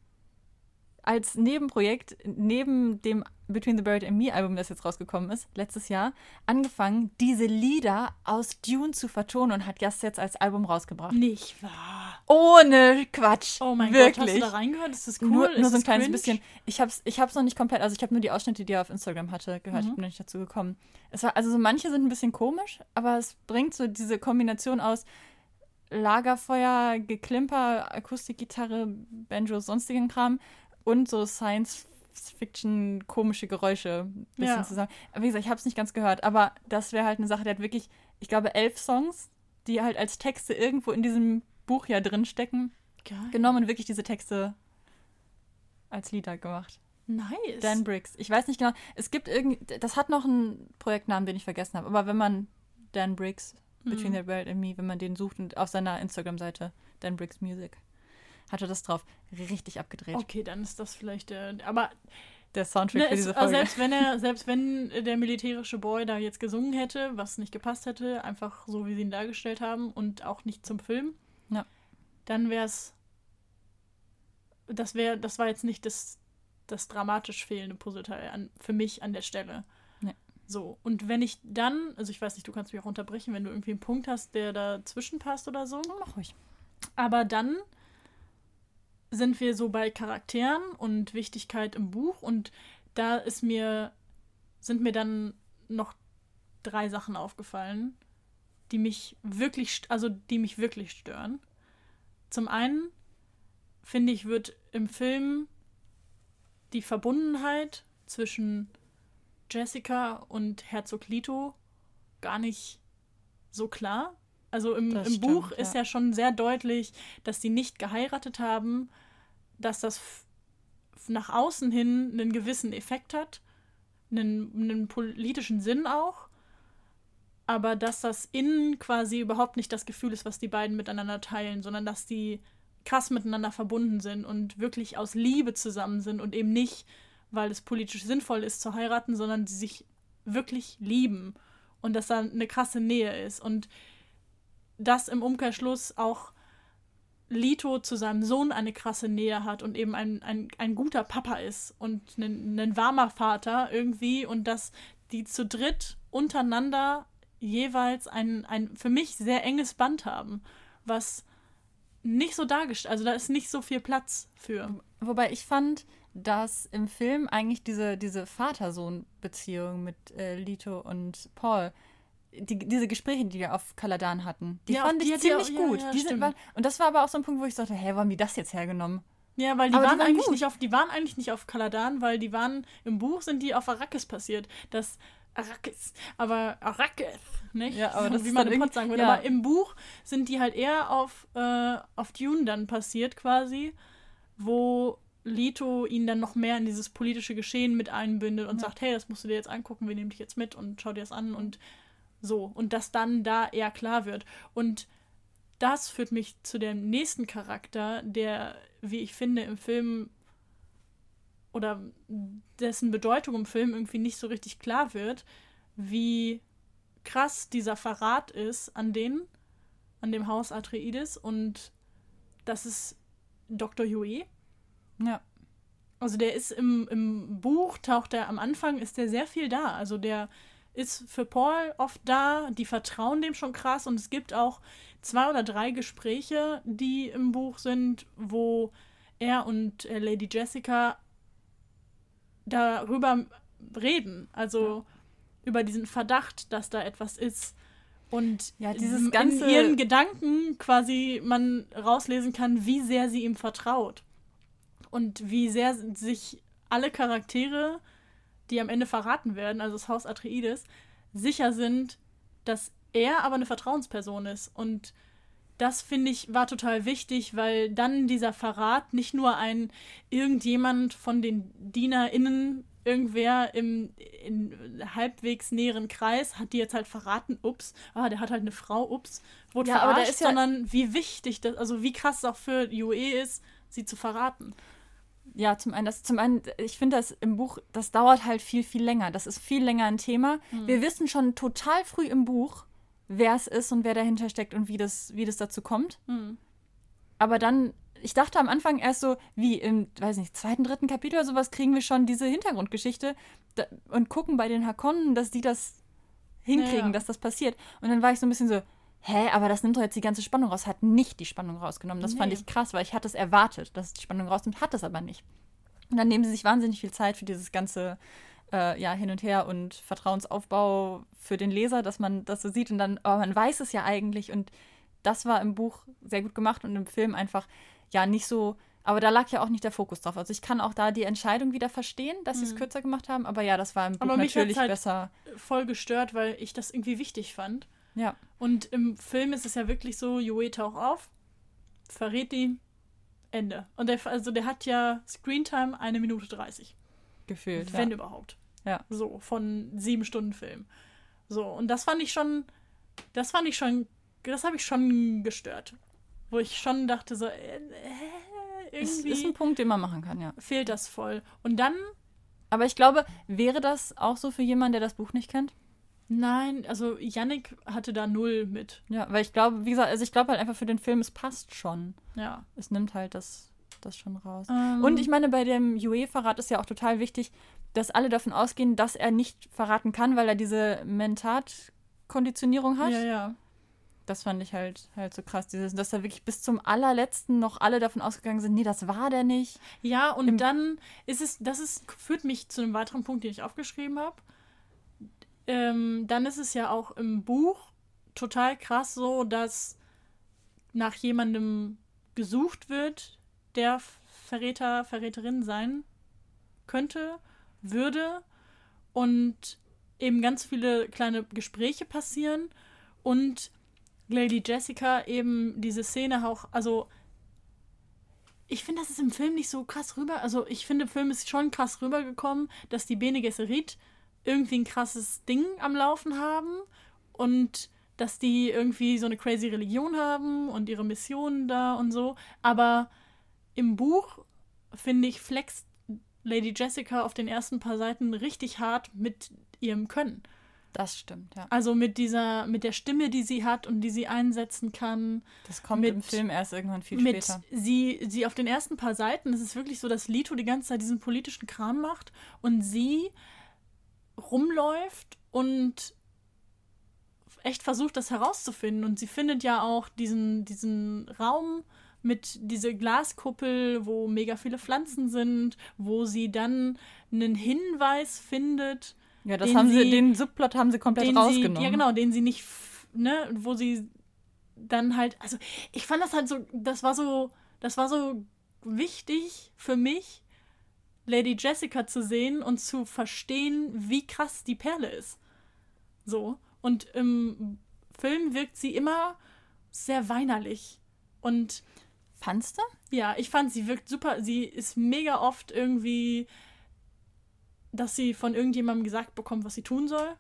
als Nebenprojekt, neben dem Between the Buried and Me Album, das jetzt rausgekommen ist, letztes Jahr, angefangen, diese Lieder aus Dune zu vertonen und hat das jetzt als Album rausgebracht. Nicht wahr? Ohne Quatsch. Oh mein Wirklich. Gott, hast du da reingehört? Ist das cool? Nur so ein kleines bisschen. Ich hab's noch nicht komplett, also ich habe nur die Ausschnitte, die er auf Instagram hatte, gehört. Ich bin noch nicht dazu gekommen. Es war, also so manche sind ein bisschen komisch, aber es bringt so diese Kombination aus Lagerfeuer, Geklimper, Akustikgitarre, Banjo, sonstigen Kram und so Science-Fiction komische Geräusche ein bisschen zusammen. Wie gesagt, ich habe es nicht ganz gehört, aber das wäre halt eine Sache, der hat wirklich, ich glaube, 11 Songs, die halt als Texte irgendwo in diesem Buch ja drinstecken, genommen und wirklich diese Texte als Lieder gemacht. Nice. Dan Briggs. Ich weiß nicht genau, es gibt das hat noch einen Projektnamen, den ich vergessen habe, aber wenn man Dan Briggs, Between the Buried and Me, wenn man den sucht und auf seiner Instagram-Seite, Dan Briggs Music, hatte das drauf. Richtig abgedreht. Okay, dann ist das vielleicht aber der Soundtrack für diese Folge. Selbst wenn der militärische Boy da jetzt gesungen hätte, was nicht gepasst hätte, einfach so, wie sie ihn dargestellt haben und auch nicht zum Film, dann wäre es, das war jetzt nicht das dramatisch fehlende Puzzleteil für mich an der Stelle. Nee. So, und wenn ich dann, also ich weiß nicht, du kannst mich auch unterbrechen, wenn du irgendwie einen Punkt hast, der dazwischen passt oder so. Mach ruhig. Aber dann sind wir so bei Charakteren und Wichtigkeit im Buch und da sind mir dann noch 3 Sachen aufgefallen, die mich wirklich stören. Zum einen, finde ich, wird im Film die Verbundenheit zwischen Jessica und Herzog Leto gar nicht so klar. Also im Buch ist ja schon sehr deutlich, dass die nicht geheiratet haben, dass das nach außen hin einen gewissen Effekt hat, einen politischen Sinn auch, aber dass das innen quasi überhaupt nicht das Gefühl ist, was die beiden miteinander teilen, sondern dass die krass miteinander verbunden sind und wirklich aus Liebe zusammen sind und eben nicht, weil es politisch sinnvoll ist zu heiraten, sondern sie sich wirklich lieben und dass da eine krasse Nähe ist und dass im Umkehrschluss auch Leto zu seinem Sohn eine krasse Nähe hat und eben ein guter Papa ist und ein warmer Vater irgendwie und dass die zu dritt untereinander jeweils ein für mich sehr enges Band haben, was nicht so dargestellt, also da ist nicht so viel Platz für. Wobei ich fand, dass im Film eigentlich diese Vater-Sohn-Beziehung mit Leto und Paul, diese Gespräche, die wir auf Kaladan hatten, die fand ich ziemlich gut. Und das war aber auch so ein Punkt, wo ich dachte, hey, wo haben die das jetzt hergenommen? Ja, weil die waren eigentlich nicht auf Kaladan, weil die waren im Buch, sind die auf Arrakis passiert. Das Arrakis, aber Arrakis, nicht? Ja, aber das wie man im Pod sagen würde. Ja. Aber im Buch sind die halt eher auf Dune dann passiert quasi, wo Leto ihn dann noch mehr in dieses politische Geschehen mit einbindet und sagt, hey, das musst du dir jetzt angucken, wir nehmen dich jetzt mit und schau dir das an und so. Und dass dann da eher klar wird. Und das führt mich zu dem nächsten Charakter, der, wie ich finde, im Film oder dessen Bedeutung im Film irgendwie nicht so richtig klar wird, wie krass dieser Verrat ist an dem Haus Atreides. Und das ist Dr. Huey. Ja. Also der ist im Buch, taucht er am Anfang, ist der sehr viel da. Also der ist für Paul oft da, die vertrauen dem schon krass und es gibt auch 2 oder 3 Gespräche, die im Buch sind, wo er und Lady Jessica darüber reden, also über diesen Verdacht, dass da etwas ist und dieses ganze in ihren Gedanken quasi man rauslesen kann, wie sehr sie ihm vertraut und wie sehr sich alle Charaktere, die am Ende verraten werden, also das Haus Atreides, sicher sind, dass er aber eine Vertrauensperson ist. Und das, finde ich, war total wichtig, weil dann dieser Verrat nicht nur irgendjemand von den DienerInnen, irgendwer in halbwegs näheren Kreis, hat die jetzt halt verraten, ups, der hat halt eine Frau, ups, wurde verarscht, aber sondern wie wichtig, das, also wie krass es auch für Yue ist, sie zu verraten. Ja, zum einen, ich finde das im Buch, das dauert halt viel, viel länger. Das ist viel länger ein Thema. Mhm. Wir wissen schon total früh im Buch, wer es ist und wer dahinter steckt und wie das dazu kommt. Mhm. Aber dann, ich dachte am Anfang erst so, wie im, weiß nicht, 2., 3. Kapitel oder sowas kriegen wir schon diese Hintergrundgeschichte und gucken bei den Hakonnen, dass die das hinkriegen, dass das passiert. Und dann war ich so ein bisschen so, aber das nimmt doch jetzt die ganze Spannung raus. Hat nicht die Spannung rausgenommen. Das fand ich krass, weil ich hatte es erwartet, dass es die Spannung rausnimmt, hat es aber nicht. Und dann nehmen sie sich wahnsinnig viel Zeit für dieses ganze Hin und Her und Vertrauensaufbau für den Leser, dass man das so sieht und dann, man weiß es ja eigentlich. Und das war im Buch sehr gut gemacht und im Film einfach, nicht so, aber da lag ja auch nicht der Fokus drauf. Also ich kann auch da die Entscheidung wieder verstehen, dass sie es kürzer gemacht haben, aber das war im Buch natürlich besser. Voll gestört, weil ich das irgendwie wichtig fand. Ja. Und im Film ist es ja wirklich so, Joey taucht auf, verrät die, Ende. Und der hat ja Screentime 1:30. Gefühlt, wenn überhaupt. Ja. So, von 7 Stunden Film. So, und das habe ich schon gestört. Wo ich schon dachte so, irgendwie. Das ist ein Punkt, den man machen kann, fehlt das voll. Und dann. Aber ich glaube, wäre das auch so für jemanden, der das Buch nicht kennt? Nein, also Yannick hatte da 0 mit. Ja, weil ich glaube, wie gesagt, also ich glaube halt einfach für den Film, es passt schon. Ja. Es nimmt halt das schon raus. Und ich meine, bei dem Yue-Verrat ist ja auch total wichtig, dass alle davon ausgehen, dass er nicht verraten kann, weil er diese Mentat-Konditionierung hat. Ja. Das fand ich halt so krass, dass da wirklich bis zum allerletzten noch alle davon ausgegangen sind, nee, das war der nicht. Ja, und dann führt mich zu einem weiteren Punkt, den ich aufgeschrieben habe. Dann ist es ja auch im Buch total krass so, dass nach jemandem gesucht wird, der Verräter, Verräterin sein könnte, würde und eben ganz viele kleine Gespräche passieren und Lady Jessica eben diese Szene auch, also ich finde, das ist im Film nicht so krass rüber, also ich finde, im Film ist schon krass rübergekommen, dass die Bene Gesserit irgendwie ein krasses Ding am Laufen haben und dass die irgendwie so eine crazy Religion haben und ihre Missionen da und so, aber im Buch, finde ich, flext Lady Jessica auf den ersten paar Seiten richtig hart mit ihrem Können. Das stimmt, ja. Also mit der Stimme, die sie hat und die sie einsetzen kann. Das kommt im Film erst irgendwann viel später. Sie auf den ersten paar Seiten, es ist wirklich so, dass Leto die ganze Zeit diesen politischen Kram macht und sie rumläuft und echt versucht, das herauszufinden. Und sie findet ja auch diesen Raum mit dieser Glaskuppel, wo mega viele Pflanzen sind, wo sie dann einen Hinweis findet. Ja, das haben sie, den Subplot haben sie komplett rausgenommen. Ja, genau, den sie nicht, ne, wo sie dann halt, also ich fand das halt so, das war so wichtig für mich, Lady Jessica zu sehen und zu verstehen, wie krass die Perle ist. So. Und im Film wirkt sie immer sehr weinerlich. Und fandst du? Ja, ich fand, sie wirkt super, sie ist mega oft irgendwie, dass sie von irgendjemandem gesagt bekommt, was sie tun soll.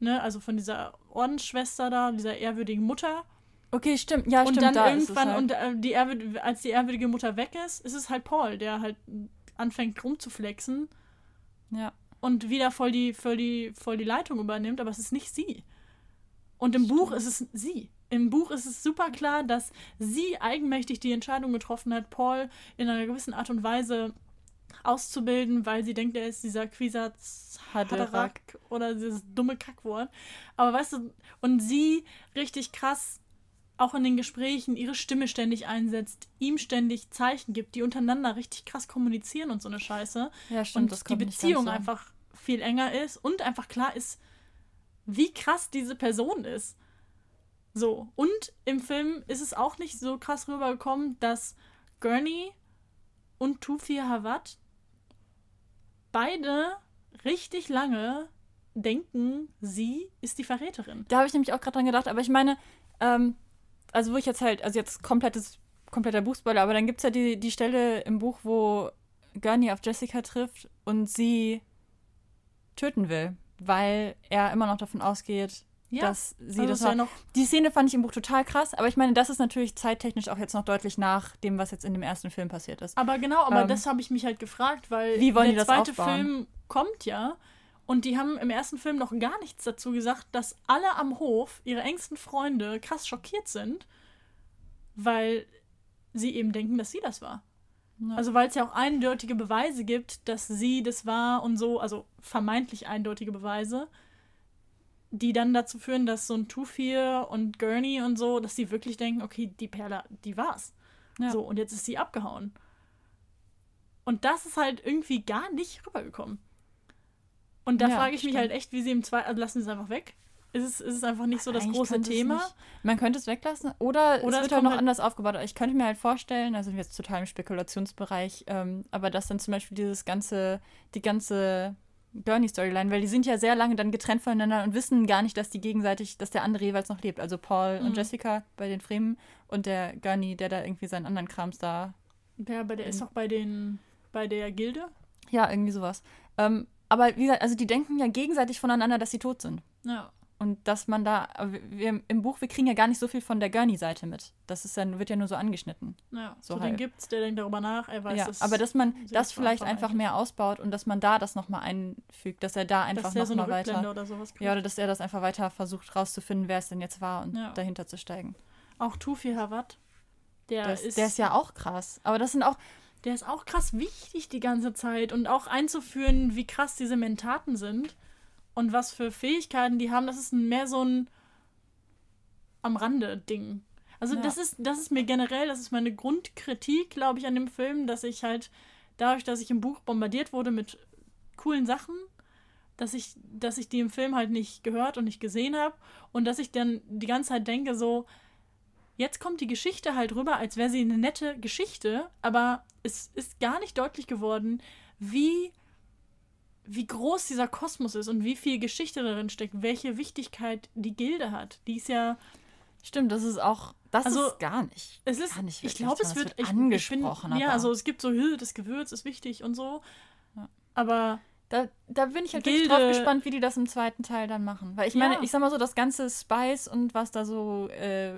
Ne? Also von dieser Ordensschwester da, dieser ehrwürdigen Mutter. Okay, stimmt. Ja, und stimmt. Und dann irgendwann, halt. Und als die ehrwürdige Mutter weg ist, ist es halt Paul, der halt anfängt rumzuflexen. Ja. Und wieder voll die Leitung übernimmt, aber es ist nicht sie. Und im Buch ist es sie. Im Buch ist es super klar, dass sie eigenmächtig die Entscheidung getroffen hat, Paul in einer gewissen Art und Weise auszubilden, weil sie denkt, er ist dieser Quisatz Haderach oder dieses dumme Kackwort. Aber weißt du, und sie richtig krass auch in den Gesprächen ihre Stimme ständig einsetzt, ihm ständig Zeichen gibt, die untereinander richtig krass kommunizieren und so eine Scheiße. Ja, stimmt, und das kommt die Beziehung einfach viel enger ist und einfach klar ist, wie krass diese Person ist. So, und im Film ist es auch nicht so krass rübergekommen, dass Gurney und Tufir Hawat beide richtig lange denken, sie ist die Verräterin. Da habe ich nämlich auch gerade dran gedacht, aber ich meine, also wo ich jetzt halt, also jetzt kompletter Buchspoiler, aber dann gibt es ja die Stelle im Buch, wo Gurney auf Jessica trifft und sie töten will, weil er immer noch davon ausgeht, ja, dass sie also das war. Noch die Szene fand ich im Buch total krass, aber ich meine, das ist natürlich zeittechnisch auch jetzt noch deutlich nach dem, was jetzt in dem ersten Film passiert ist. Aber genau, aber das habe ich mich halt gefragt, weil wie wollen der die das zweite aufbauen? Film kommt ja und die haben im ersten Film noch gar nichts dazu gesagt, dass alle am Hof, ihre engsten Freunde, krass schockiert sind, weil sie eben denken, dass sie das war. Ja. Also weil es ja auch eindeutige Beweise gibt, dass sie das war und so, also vermeintlich eindeutige Beweise, die dann dazu führen, dass so ein Tufir und Gurney und so, dass sie wirklich denken, okay, die Perle, die war's. Ja. So, und jetzt ist sie abgehauen. Und das ist halt irgendwie gar nicht rübergekommen. Und da frage ich mich halt echt, wie sie im zweiten, also lassen sie es einfach weg. Ist es einfach nicht so das große Thema. Man könnte es weglassen oder es wird halt noch anders aufgebaut. Ich könnte mir halt vorstellen, also jetzt total im Spekulationsbereich, aber dass dann zum Beispiel die ganze Gurney-Storyline, weil die sind ja sehr lange dann getrennt voneinander und wissen gar nicht, dass die gegenseitig, dass der andere jeweils noch lebt. Also Paul und Jessica bei den Fremen und der Gurney, der da irgendwie seinen anderen Krams da... Ja, aber der ist doch bei der Gilde. Ja, irgendwie sowas. Aber wie gesagt, also die denken ja gegenseitig voneinander, dass sie tot sind. Ja. Und dass man da... Wir kriegen ja gar nicht so viel von der Gurney-Seite mit. Das ist ja, wird ja nur so angeschnitten. Ja, so halt. Den gibt's, der denkt darüber nach, er weiß es. Ja, aber dass man das vielleicht einfach mehr ausbaut und dass man da das nochmal einfügt, dass er da einfach nochmal weiter... Oder sowas kriegt. Ja, oder dass er das einfach weiter versucht rauszufinden, wer es denn jetzt war und dahinter zu steigen. Auch Tufir Hawat, der ist ja auch krass. Aber das sind auch... Der ist auch krass wichtig die ganze Zeit und auch einzuführen, wie krass diese Mentaten sind. Und was für Fähigkeiten die haben, das ist mehr so ein am Rande-Ding. Also das ist mir generell, das ist meine Grundkritik, glaube ich, an dem Film, dass ich halt dadurch, dass ich im Buch bombardiert wurde mit coolen Sachen, dass ich die im Film halt nicht gehört und nicht gesehen habe und dass ich dann die ganze Zeit denke so, jetzt kommt die Geschichte halt rüber, als wäre sie eine nette Geschichte, aber es ist gar nicht deutlich geworden, wie wie groß dieser Kosmos ist und wie viel Geschichte darin steckt, welche Wichtigkeit die Gilde hat. Die ist ja... Stimmt, das ist auch... Das also, ist gar nicht. Es ist, gar nicht wirklich, ich glaube, es wird angesprochen. Ja, also es gibt so, das Gewürz ist wichtig und so. Ja. Aber... Da bin ich halt wirklich drauf gespannt, wie die das im zweiten Teil dann machen. Weil ich meine, ich sag mal so, das ganze Spice und was da so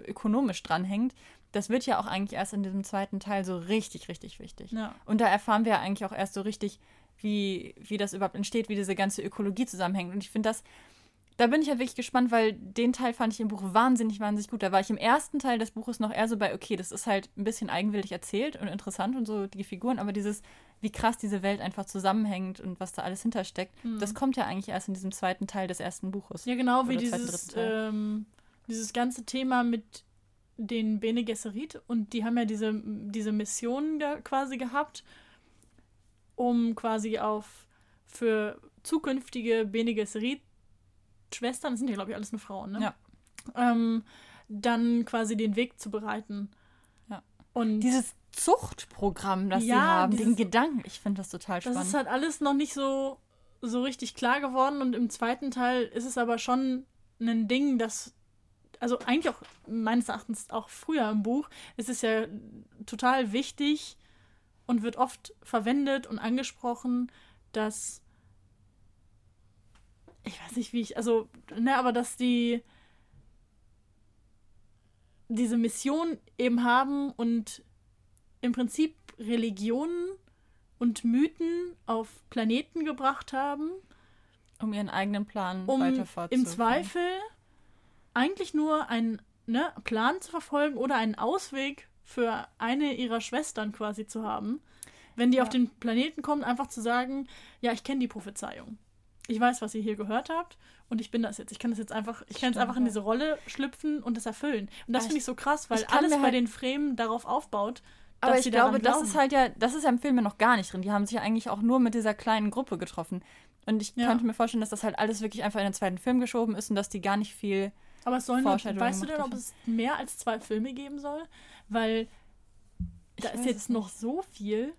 ökonomisch dranhängt, das wird ja auch eigentlich erst in diesem zweiten Teil so richtig, richtig wichtig. Ja. Und da erfahren wir ja eigentlich auch erst so richtig, wie das überhaupt entsteht, wie diese ganze Ökologie zusammenhängt. Und ich finde das, da bin ich halt wirklich gespannt, weil den Teil fand ich im Buch wahnsinnig, wahnsinnig gut. Da war ich im ersten Teil des Buches noch eher so bei, okay, das ist halt ein bisschen eigenwillig erzählt und interessant und so die Figuren, aber dieses... wie krass diese Welt einfach zusammenhängt und was da alles hintersteckt. Mhm. Das kommt ja eigentlich erst in diesem zweiten Teil des ersten Buches. Ja, genau, oder wie dieses ganze Thema mit den Bene Gesserit. Und die haben ja diese Missionen da quasi gehabt, um quasi für zukünftige Bene Gesserit-Schwestern, das sind ja, glaube ich, alles nur Frauen, ne? Ja. Dann quasi den Weg zu bereiten. Ja. Und dieses Zuchtprogramm, das sie haben, den Gedanken. Ich finde das total spannend. Das ist halt alles noch nicht so richtig klar geworden und im zweiten Teil ist es aber schon ein Ding, das, also eigentlich auch meines Erachtens auch früher im Buch, es ist ja total wichtig und wird oft verwendet und angesprochen, dass ich weiß nicht, aber dass die diese Mission eben haben und im Prinzip Religionen und Mythen auf Planeten gebracht haben. Um ihren eigenen Plan weiterzuverfolgen. Im Zweifel eigentlich nur einen Plan zu verfolgen oder einen Ausweg für eine ihrer Schwestern quasi zu haben. Wenn die auf den Planeten kommen, einfach zu sagen, ja, ich kenne die Prophezeiung. Ich weiß, was ihr hier gehört habt und ich bin das jetzt. Ich kann das jetzt einfach, in diese Rolle schlüpfen und das erfüllen. Und das finde ich so krass, weil alles bei den Fremen darauf aufbaut. Aber ich glaube, das ist ja im Film ja noch gar nicht drin. Die haben sich ja eigentlich auch nur mit dieser kleinen Gruppe getroffen. Und ich könnte mir vorstellen, dass das halt alles wirklich einfach in den zweiten Film geschoben ist und dass die gar nicht viel Vorstellung haben. Weißt du denn, ob es mehr als 2 Filme geben soll? Weil da ist jetzt noch so viel,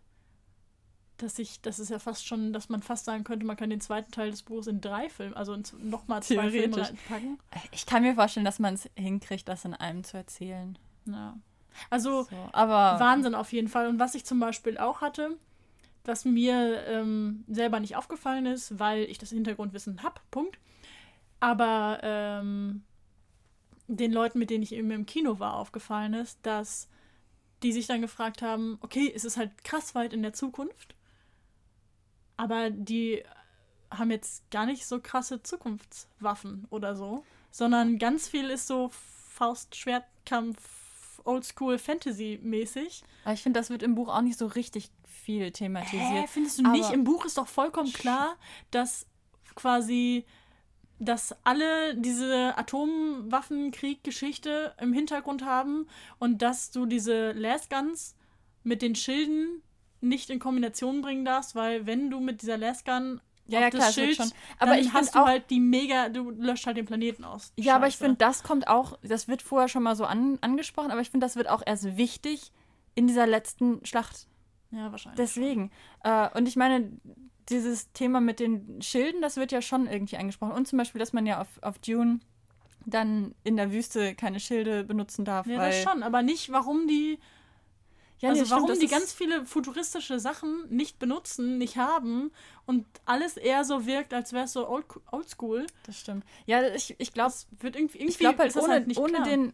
das ist ja fast schon, dass man fast sagen könnte, man kann den zweiten Teil des Buches in 3 Filmen, also nochmal 2 Filme reinpacken. Ich kann mir vorstellen, dass man es hinkriegt, das in einem zu erzählen. Ja. Also aber Wahnsinn auf jeden Fall. Und was ich zum Beispiel auch hatte, was mir selber nicht aufgefallen ist, weil ich das Hintergrundwissen habe, Punkt. Aber den Leuten, mit denen ich eben im Kino war, aufgefallen ist, dass die sich dann gefragt haben, okay, es ist halt krass weit in der Zukunft, aber die haben jetzt gar nicht so krasse Zukunftswaffen oder so, sondern ganz viel ist so Faust-Schwertkampf, Oldschool-Fantasy-mäßig. Aber ich finde, das wird im Buch auch nicht so richtig viel thematisiert. Findest du nicht? Im Buch ist doch vollkommen klar, dass quasi, dass alle diese Atomwaffenkrieg-Geschichte im Hintergrund haben und dass du diese Lasguns mit den Schilden nicht in Kombination bringen darfst, weil wenn du mit dieser Lasgun das Schild schon. Aber ich finde auch halt du löscht halt den Planeten aus. Ja, Scheiße. Aber ich finde, das kommt auch, das wird vorher schon mal so angesprochen, aber ich finde, das wird auch erst wichtig in dieser letzten Schlacht. Ja, wahrscheinlich. Deswegen. Und ich meine, dieses Thema mit den Schilden, das wird ja schon irgendwie angesprochen. Und zum Beispiel, dass man ja auf Dune dann in der Wüste keine Schilde benutzen darf. Ja, das schon, aber nicht, warum die... Ja, also warum die ganz viele futuristische Sachen nicht benutzen, nicht haben und alles eher so wirkt, als wäre es so oldschool. Das stimmt. Ja, ich glaube, es wird irgendwie halt,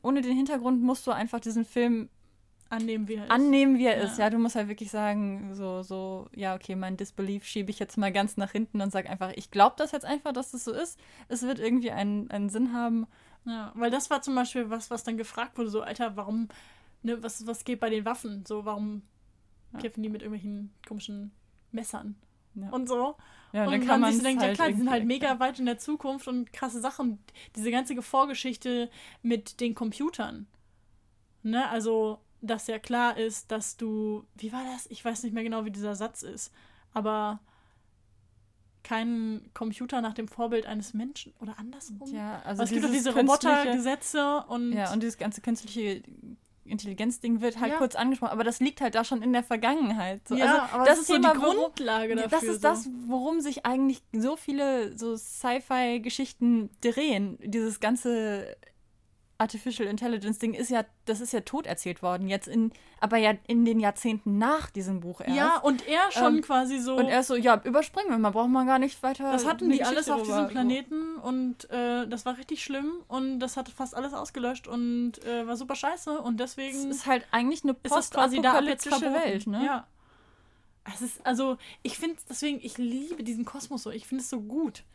ohne den Hintergrund musst du einfach diesen Film annehmen, wie er ist. Ja, du musst halt wirklich sagen, okay, mein Disbelief schiebe ich jetzt mal ganz nach hinten und sag einfach, ich glaube das jetzt einfach, dass das so ist. Es wird irgendwie einen Sinn haben. Ja, weil das war zum Beispiel was dann gefragt wurde, so, Alter, warum... was geht bei den Waffen? So, warum kämpfen die mit irgendwelchen komischen Messern und so? Ja, und man sich so denkt, klar, die sind halt mega weit in der Zukunft und krasse Sachen. Diese ganze Vorgeschichte mit den Computern. Ne? Also, dass ja klar ist, dass du, wie war das? Ich weiß nicht mehr genau, wie dieser Satz ist. Aber kein Computer nach dem Vorbild eines Menschen oder andersrum. Ja, also es gibt doch diese Robotergesetze und... Ja, und dieses ganze künstliche... Intelligenzding wird halt kurz angesprochen, aber das liegt halt da schon in der Vergangenheit. So. Ja, also, aber das ist so die Grundlage dafür. Das ist das, worum sich eigentlich so viele so Sci-Fi-Geschichten drehen. Dieses ganze Artificial Intelligence-Ding ist ja, das ist ja tot erzählt worden, jetzt aber ja in den Jahrzehnten nach diesem Buch erst. Ja, und er schon quasi so. Und er ist so, ja, überspringen wir mal, braucht man gar nicht weiter. Das hatten die alles auf diesem Planeten und das war richtig schlimm und das hat fast alles ausgelöscht und war super scheiße und deswegen. Es ist halt eigentlich eine postapokalyptische Welt, ne? Ja. Es ist, also, ich finde, deswegen, ich liebe diesen Kosmos so, ich finde es so gut.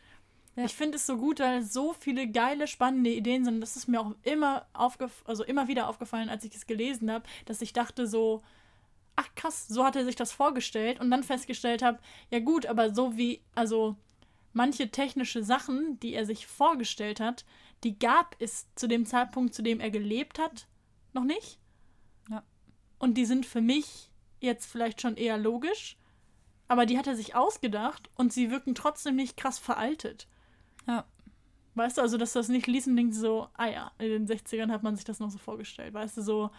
Ja. Ich finde es so gut, weil so viele geile, spannende Ideen sind. Das ist mir auch immer wieder aufgefallen, als ich es gelesen habe, dass ich dachte so, ach krass, so hat er sich das vorgestellt und dann festgestellt habe, ja gut, aber so wie, also manche technische Sachen, die er sich vorgestellt hat, die gab es zu dem Zeitpunkt, zu dem er gelebt hat, noch nicht. Ja. Und die sind für mich jetzt vielleicht schon eher logisch, aber die hat er sich ausgedacht und sie wirken trotzdem nicht krass veraltet. Ja. Weißt du, also, dass du das nicht liest und denkst so, ah ja, in den 60ern hat man sich das noch so vorgestellt, weißt du, so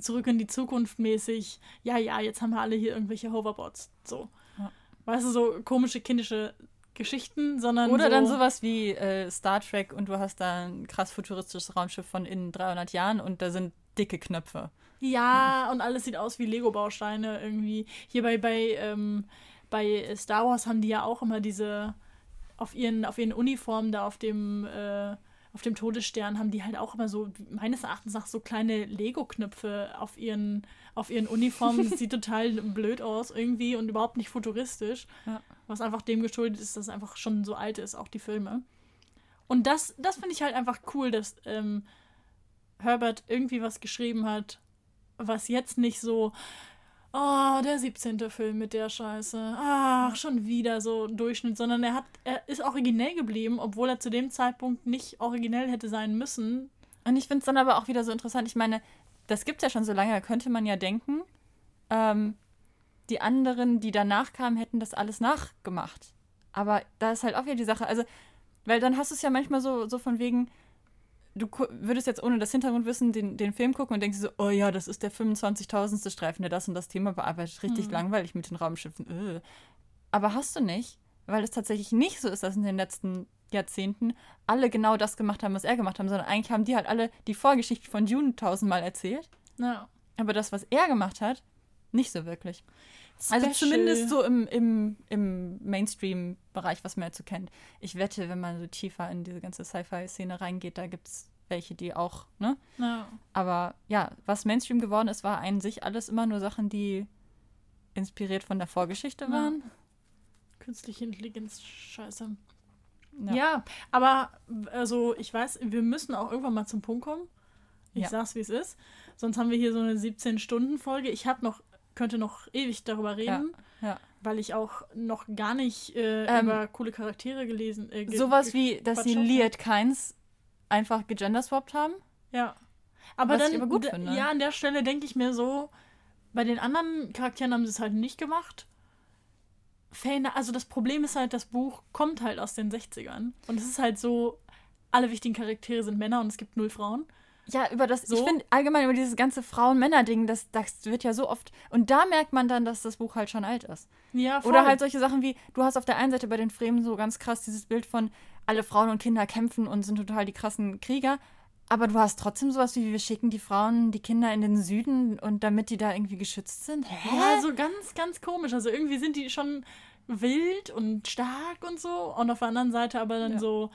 zurück in die Zukunft mäßig, ja, jetzt haben wir alle hier irgendwelche Hoverboards, so. Ja. Weißt du, so komische, kindische Geschichten, sondern oder so dann sowas wie Star Trek und du hast da ein krass futuristisches Raumschiff von in 300 Jahren und da sind dicke Knöpfe. Ja, und alles sieht aus wie Lego-Bausteine irgendwie. Hier bei Star Wars haben die ja auch immer diese auf ihren Uniformen da auf dem Todesstern haben die halt auch immer so, meines Erachtens nach, so kleine Lego-Knöpfe auf ihren Uniformen. Das sieht total blöd aus irgendwie und überhaupt nicht futuristisch. Ja. Was einfach dem geschuldet ist, dass es einfach schon so alt ist, auch die Filme. Und das finde ich halt einfach cool, dass Herbert irgendwie was geschrieben hat, was jetzt nicht so, oh, der 17. Film mit der Scheiße, ach, schon wieder so Durchschnitt, sondern er ist originell geblieben, obwohl er zu dem Zeitpunkt nicht originell hätte sein müssen. Und ich finde es dann aber auch wieder so interessant, ich meine, das gibt es ja schon so lange, da könnte man ja denken, die anderen, die danach kamen, hätten das alles nachgemacht. Aber da ist halt auch wieder die Sache, also, weil dann hast du es ja manchmal so von wegen, du würdest jetzt ohne das Hintergrundwissen den Film gucken und denkst so, oh ja, das ist der 25.000. Streifen, der das und das Thema bearbeitet. Richtig langweilig mit den Raumschiffen. Aber hast du nicht, weil es tatsächlich nicht so ist, dass in den letzten Jahrzehnten alle genau das gemacht haben, was er gemacht haben, sondern eigentlich haben die halt alle die Vorgeschichte von Dune 1000-mal erzählt. Ja. Aber das, was er gemacht hat, nicht so wirklich. Special. Also zumindest so im Mainstream-Bereich, was man jetzt so kennt. Ich wette, wenn man so tiefer in diese ganze Sci-Fi-Szene reingeht, da gibt es welche, die auch, ne? Ja. Aber ja, was Mainstream geworden ist, war an sich alles immer nur Sachen, die inspiriert von der Vorgeschichte waren. Künstliche Intelligenz, scheiße. Ja, aber also ich weiß, wir müssen auch irgendwann mal zum Punkt kommen. Ich sag's, wie es ist. Sonst haben wir hier so eine 17-Stunden-Folge. Ich könnte noch ewig darüber reden, ja. Weil ich auch noch gar nicht über coole Charaktere gelesen habe. Sowas wie, dass sie Liet Kynes einfach gegenderswappt haben. Ja. Aber was dann, ich aber gut finde. Ja, an der Stelle denke ich mir so, bei den anderen Charakteren haben sie es halt nicht gemacht. Also das Problem ist halt, das Buch kommt halt aus den 60ern. Und es ist halt so, alle wichtigen Charaktere sind Männer und es gibt 0 Frauen. Ja, über das, so? Ich finde allgemein über dieses ganze Frauen-Männer-Ding, das wird ja so oft, und da merkt man dann, dass das Buch halt schon alt ist. Ja, voll. Oder halt solche Sachen wie, du hast auf der einen Seite bei den Fremen so ganz krass dieses Bild von, alle Frauen und Kinder kämpfen und sind total die krassen Krieger, aber du hast trotzdem sowas wie, wir schicken die Frauen, die Kinder in den Süden und damit die da irgendwie geschützt sind. Hä? Ja, so ganz, ganz komisch, also irgendwie sind die schon wild und stark und so, und auf der anderen Seite aber dann so,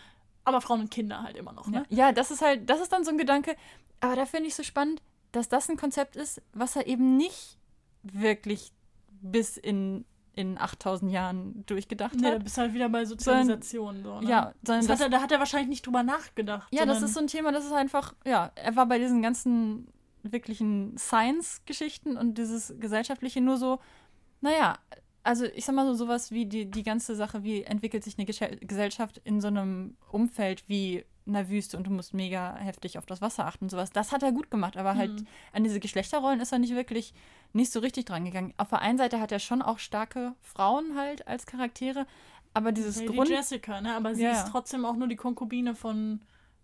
aber Frauen und Kinder halt immer noch, ne? Ja, das ist dann so ein Gedanke. Aber da finde ich so spannend, dass das ein Konzept ist, was er eben nicht wirklich bis in 8000 Jahren durchgedacht hat. Nee, da bist du halt wieder bei Sozialisation. So, ne? Ja, sondern da hat er wahrscheinlich nicht drüber nachgedacht. Ja, das ist so ein Thema, das ist einfach, ja, er war bei diesen ganzen wirklichen Science-Geschichten und dieses Gesellschaftliche nur so, naja, also ich sag mal so, sowas wie die ganze Sache, wie entwickelt sich eine Gesellschaft in so einem Umfeld wie einer Wüste und du musst mega heftig auf das Wasser achten und sowas. Das hat er gut gemacht, aber halt an diese Geschlechterrollen ist er nicht so richtig dran gegangen. Auf der einen Seite hat er schon auch starke Frauen halt als Charaktere, aber dieses Lady Jessica, ne? Aber sie ist trotzdem auch nur die Konkubine von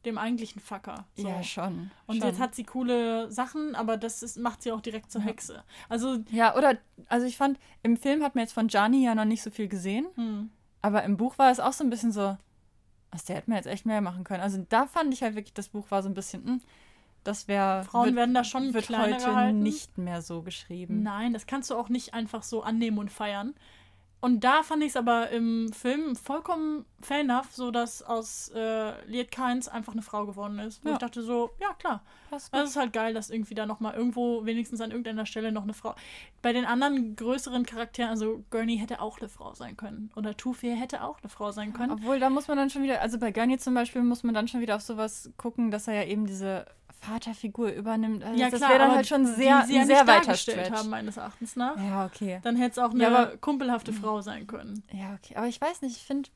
dem eigentlichen Fucker. So. Ja, schon. Und schon. Jetzt hat sie coole Sachen, aber das ist, macht sie auch direkt zur Hexe. Also ja, oder, also ich fand, im Film hat man jetzt von Gianni ja noch nicht so viel gesehen, aber im Buch war es auch so ein bisschen so, also der hätte man jetzt echt mehr machen können. Also da fand ich halt wirklich, das Buch war so ein bisschen, Frauen werden da schon kleiner heute gehalten. Nicht mehr so geschrieben. Nein, das kannst du auch nicht einfach so annehmen und feiern. Und da fand ich es aber im Film vollkommen fair enough, so dass aus Liet Kynes einfach eine Frau geworden ist. Wo ich dachte so, ja klar, das ist halt geil, dass irgendwie da nochmal irgendwo wenigstens an irgendeiner Stelle noch eine Frau... Bei den anderen größeren Charakteren, also Gurney hätte auch eine Frau sein können. Oder Two-Fear hätte auch eine Frau sein können. Obwohl, da muss man dann schon wieder, also bei Gurney zum Beispiel muss man dann schon wieder auf sowas gucken, dass er ja eben diese... Vaterfigur übernimmt. Also ja, das wäre dann halt schon sehr, die sie sehr dargestellt haben, meines Erachtens nach. Ja, okay. Dann hätte es auch eine kumpelhafte Frau sein können. Ja, okay. Aber ich weiß nicht, ich finde...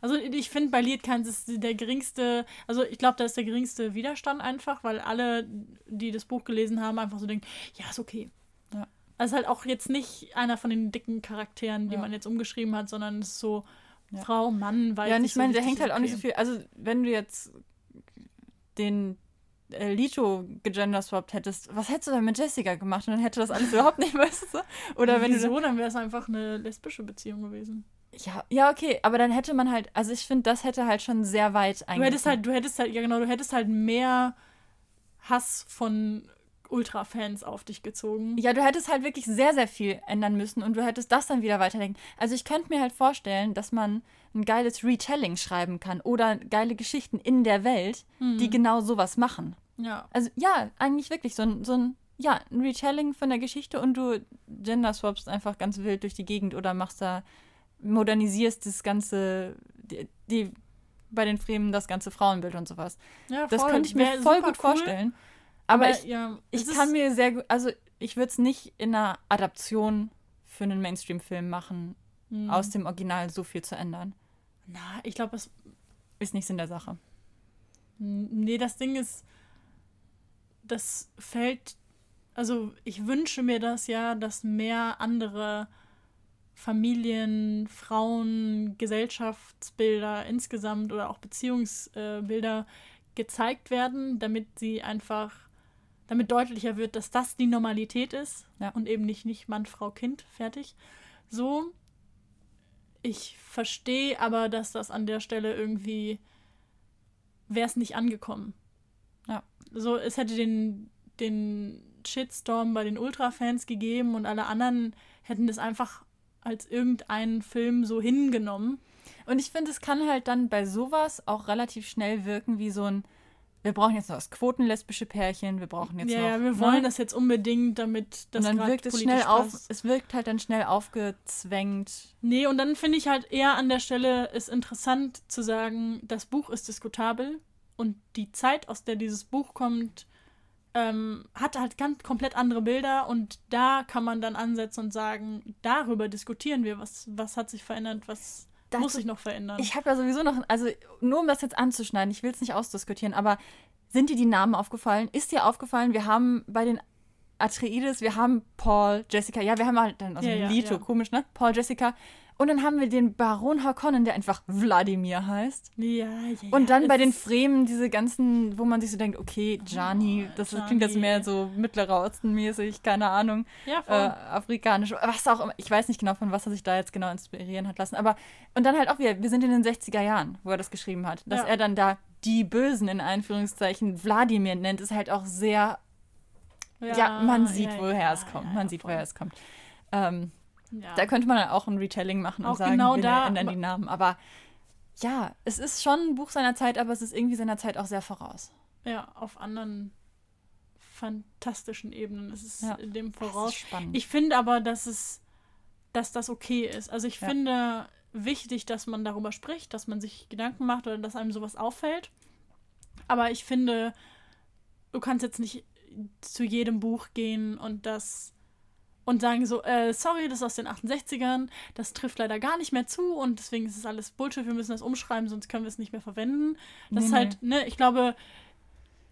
Also ich finde, bei Liet Kynes ist der geringste... Also ich glaube, da ist der geringste Widerstand einfach, weil alle, die das Buch gelesen haben, einfach so denken, ja, ist okay. Ja. Also halt auch jetzt nicht einer von den dicken Charakteren, die man jetzt umgeschrieben hat, sondern es ist so Frau, Mann, weil... Ja, und ich meine, der hängt halt auch nicht so viel... Also wenn du jetzt den... Lito gegenderswapped hättest, was hättest du dann mit Jessica gemacht? Und dann hätte das alles überhaupt nicht müssen. Oder wenn wieso, dann wäre es einfach eine lesbische Beziehung gewesen. Ja, okay, aber dann hätte man halt, also ich finde, das hätte halt schon sehr weit eingegangen. Du hättest halt mehr Hass von Ultra-Fans auf dich gezogen. Ja, du hättest halt wirklich sehr, sehr viel ändern müssen und du hättest das dann wieder weiterdenken. Also ich könnte mir halt vorstellen, dass man ein geiles Retelling schreiben kann oder geile Geschichten in der Welt, die genau sowas machen. Ja. Also ja, eigentlich wirklich so ein Retelling von der Geschichte und du gender-swappst einfach ganz wild durch die Gegend oder modernisierst das ganze, bei den Fremen das ganze Frauenbild und sowas. Ja, das könnte ich mir voll gut vorstellen. Aber ich kann mir sehr gut, also ich würde es nicht in einer Adaption für einen Mainstream-Film machen, aus dem Original so viel zu ändern. Na, ich glaube, es ist nichts in der Sache. Nee, das Ding ist, das fällt, also ich wünsche mir das ja, dass mehr andere Familien, Frauen, Gesellschaftsbilder insgesamt oder auch Beziehungsbilder gezeigt werden, damit deutlicher wird, dass das die Normalität ist und eben nicht Mann, Frau, Kind, fertig. So, ich verstehe aber, dass das an der Stelle irgendwie wäre es nicht angekommen. Ja. So, es hätte den Shitstorm bei den Ultra-Fans gegeben und alle anderen hätten das einfach als irgendeinen Film so hingenommen. Und ich finde, es kann halt dann bei sowas auch relativ schnell wirken wie so ein wir brauchen jetzt noch das quotenlesbische Pärchen, wir brauchen jetzt noch... Ja, wir wollen das jetzt unbedingt, damit das gerade politisch es wirkt halt dann schnell aufgezwängt. Nee, und dann finde ich halt eher an der Stelle es interessant zu sagen, das Buch ist diskutabel und die Zeit, aus der dieses Buch kommt, hat halt ganz komplett andere Bilder und da kann man dann ansetzen und sagen, darüber diskutieren wir, was hat sich verändert, was... Das muss ich noch verändern. Ich habe ja sowieso noch, also nur um das jetzt anzuschneiden, ich will es nicht ausdiskutieren, aber sind dir die Namen aufgefallen? Ist dir aufgefallen, wir haben bei den Atreides, wir haben Paul, Jessica, ja, wir haben halt dann Lito, komisch, ne? Paul, Jessica. Und dann haben wir den Baron Harkonnen, der einfach Wladimir heißt. Ja. Und dann bei den Fremen diese ganzen, wo man sich so denkt, okay, Gianni, das klingt jetzt mehr so Mittlerer Osten-mäßig, keine Ahnung, afrikanisch, was auch immer. Ich weiß nicht genau, von was er sich da jetzt genau inspirieren hat lassen. Aber, und dann halt auch wieder, wir sind in den 60er Jahren, wo er das geschrieben hat. Dass er dann da die Bösen, in Anführungszeichen, Wladimir nennt, ist halt auch sehr, man sieht, woher es kommt. Man sieht, woher es kommt. Da könnte man auch ein Retelling machen und auch sagen, genau wir ändern die Namen. Aber ja, es ist schon ein Buch seiner Zeit, aber es ist irgendwie seiner Zeit auch sehr voraus. Ja, auf anderen fantastischen Ebenen ist es dem voraus. Das ist spannend. Ich finde aber, dass das okay ist. Also ich finde wichtig, dass man darüber spricht, dass man sich Gedanken macht oder dass einem sowas auffällt. Aber ich finde, du kannst jetzt nicht zu jedem Buch gehen und sagen so, sorry, das ist aus den 68ern, das trifft leider gar nicht mehr zu und deswegen ist es alles Bullshit, wir müssen das umschreiben, sonst können wir es nicht mehr verwenden. Ich glaube,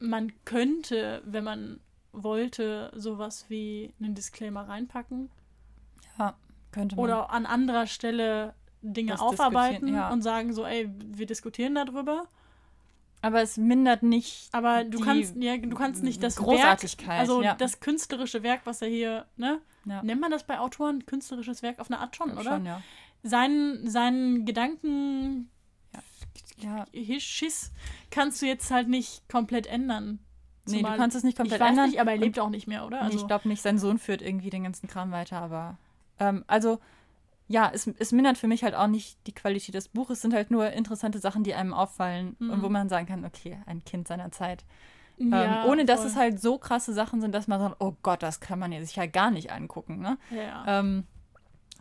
man könnte, wenn man wollte, sowas wie einen Disclaimer reinpacken. Ja, könnte man. Oder an anderer Stelle Dinge aufarbeiten und sagen so, ey, wir diskutieren darüber. Aber es mindert nicht. Aber du kannst nicht das Großartigkeit, Werk, also das künstlerische Werk, was er hier, ne? Ja. Nennt man das bei Autoren künstlerisches Werk auf eine Art schon, oder? Schon, ja. Seinen Gedanken Schiss kannst du jetzt halt nicht komplett ändern. Zumal, nee, du kannst es nicht komplett ändern. Nicht, aber er lebt auch nicht mehr, oder? Also, nee, ich glaube nicht. Sein Sohn führt irgendwie den ganzen Kram weiter, aber also ja, es mindert für mich halt auch nicht die Qualität des Buches. Es sind halt nur interessante Sachen, die einem auffallen und wo man sagen kann, okay, ein Kind seiner Zeit. Ja, ohne dass es halt so krasse Sachen sind, dass man sagt, oh Gott, das kann man sich ja gar nicht angucken. Ne? Ja.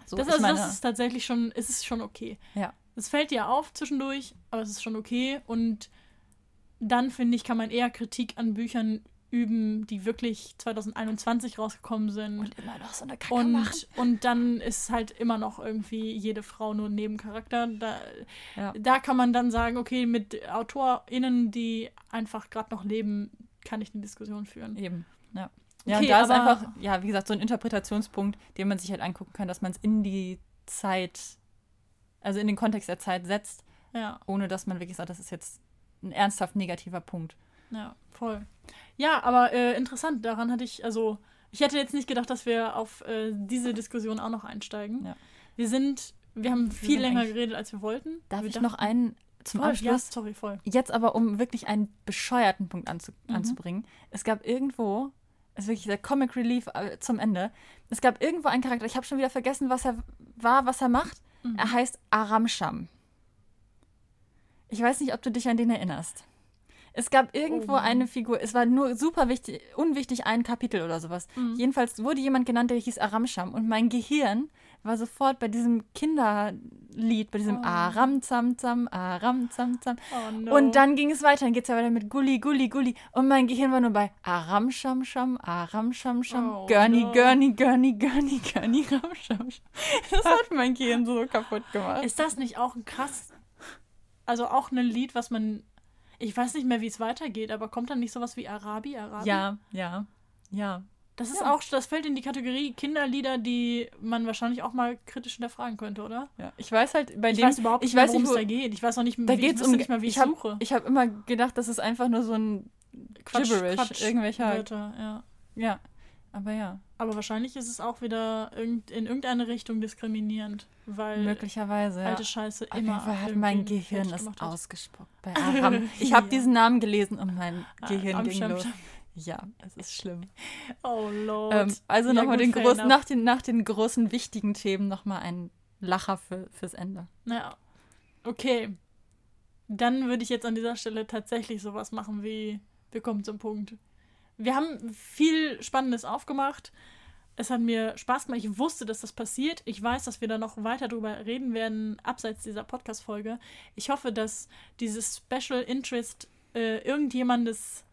So, das ist tatsächlich schon, es ist schon okay. Ja. Es fällt dir auf zwischendurch, aber es ist schon okay. Und dann, finde ich, kann man eher Kritik an Büchern üben, die wirklich 2021 rausgekommen sind. Und immer noch so eine Kacke machen. Und dann ist halt immer noch irgendwie jede Frau nur ein Nebencharakter. Da kann man dann sagen, okay, mit AutorInnen, die einfach gerade noch leben, kann ich eine Diskussion führen. Eben, ja. Ja, okay, und da ist einfach, ja, wie gesagt, so ein Interpretationspunkt, den man sich halt angucken kann, dass man es in die Zeit, also in den Kontext der Zeit setzt, ohne dass man wirklich sagt, das ist jetzt ein ernsthaft negativer Punkt. Ja, voll. Ja, aber interessant, daran hatte ich, also ich hätte jetzt nicht gedacht, dass wir auf diese Diskussion auch noch einsteigen. Ja. Wir haben viel länger geredet, als wir wollten. Darf ich noch einen zum Abschluss? Ja, sorry, voll. Jetzt aber, um wirklich einen bescheuerten Punkt anzubringen. Es gab irgendwo, also wirklich der Comic Relief zum Ende, es gab irgendwo einen Charakter, ich habe schon wieder vergessen, was er war, was er macht. Mhm. Er heißt Aramsham. Ich weiß nicht, ob du dich an den erinnerst. Es gab irgendwo eine Figur, es war nur super unwichtig ein Kapitel oder sowas. Mhm. Jedenfalls wurde jemand genannt, der hieß Aramsham. Und mein Gehirn war sofort bei diesem Kinderlied, bei diesem Aram-Zam-Zam, Aram-Zam-Zam. Oh, no. Und dann ging es weiter, dann geht es ja weiter mit Gulli, Gulli, Gulli. Und mein Gehirn war nur bei Aram-Sham-Sham, Aram-Sham-Sham, Gurney, Gurney, Gurney, Gurney, Gurney, Aram-Sham-Sham. Das hat mein Gehirn so kaputt gemacht. Ist das nicht auch ein krass, also auch ein Lied, was man... Ich weiß nicht mehr, wie es weitergeht, aber kommt dann nicht sowas wie Arabi? Ja. Das fällt in die Kategorie Kinderlieder, die man wahrscheinlich auch mal kritisch hinterfragen könnte, oder? Ja. Ich weiß halt bei dem... Ich weiß überhaupt nicht, worum es da geht. Ich weiß noch nicht, wie ich suche. Ich habe immer gedacht, das ist einfach nur so ein Gibberish, irgendwelcher Wörter, ja. Aber. Aber wahrscheinlich ist es auch wieder in irgendeine Richtung diskriminierend, weil möglicherweise alte Scheiße immer. Auf jeden Fall hat mein Gehirn das ausgespuckt. Bei Aram. Ich habe diesen Namen gelesen und mein Gehirn ging los. Ja, es ist schlimm. Oh Lord. Also nochmal nach den großen wichtigen Themen nochmal ein Lacher fürs Ende. Naja, okay. Dann würde ich jetzt an dieser Stelle tatsächlich sowas machen wie wir kommen zum Punkt. Wir haben viel Spannendes aufgemacht. Es hat mir Spaß gemacht. Ich wusste, dass das passiert. Ich weiß, dass wir da noch weiter drüber reden werden, abseits dieser Podcast-Folge. Ich hoffe, dass dieses Special Interest irgendjemandes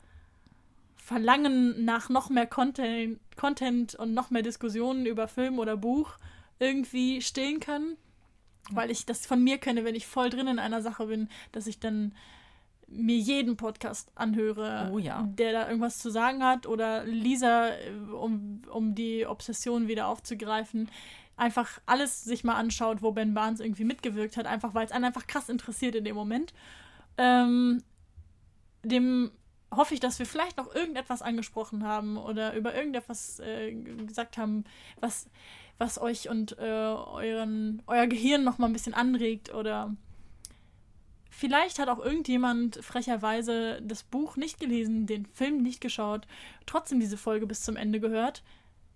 Verlangen nach noch mehr Content und noch mehr Diskussionen über Film oder Buch irgendwie stillen kann. Ja. Weil ich das von mir kenne, wenn ich voll drin in einer Sache bin, dass ich dann... mir jeden Podcast anhöre, der da irgendwas zu sagen hat oder Lisa, um die Obsession wieder aufzugreifen, einfach alles sich mal anschaut, wo Ben Barnes irgendwie mitgewirkt hat, einfach weil es einen einfach krass interessiert in dem Moment. Dem hoffe ich, dass wir vielleicht noch irgendetwas angesprochen haben oder über irgendetwas gesagt haben, was euch und euer Gehirn noch mal ein bisschen anregt oder... Vielleicht hat auch irgendjemand frecherweise das Buch nicht gelesen, den Film nicht geschaut, trotzdem diese Folge bis zum Ende gehört.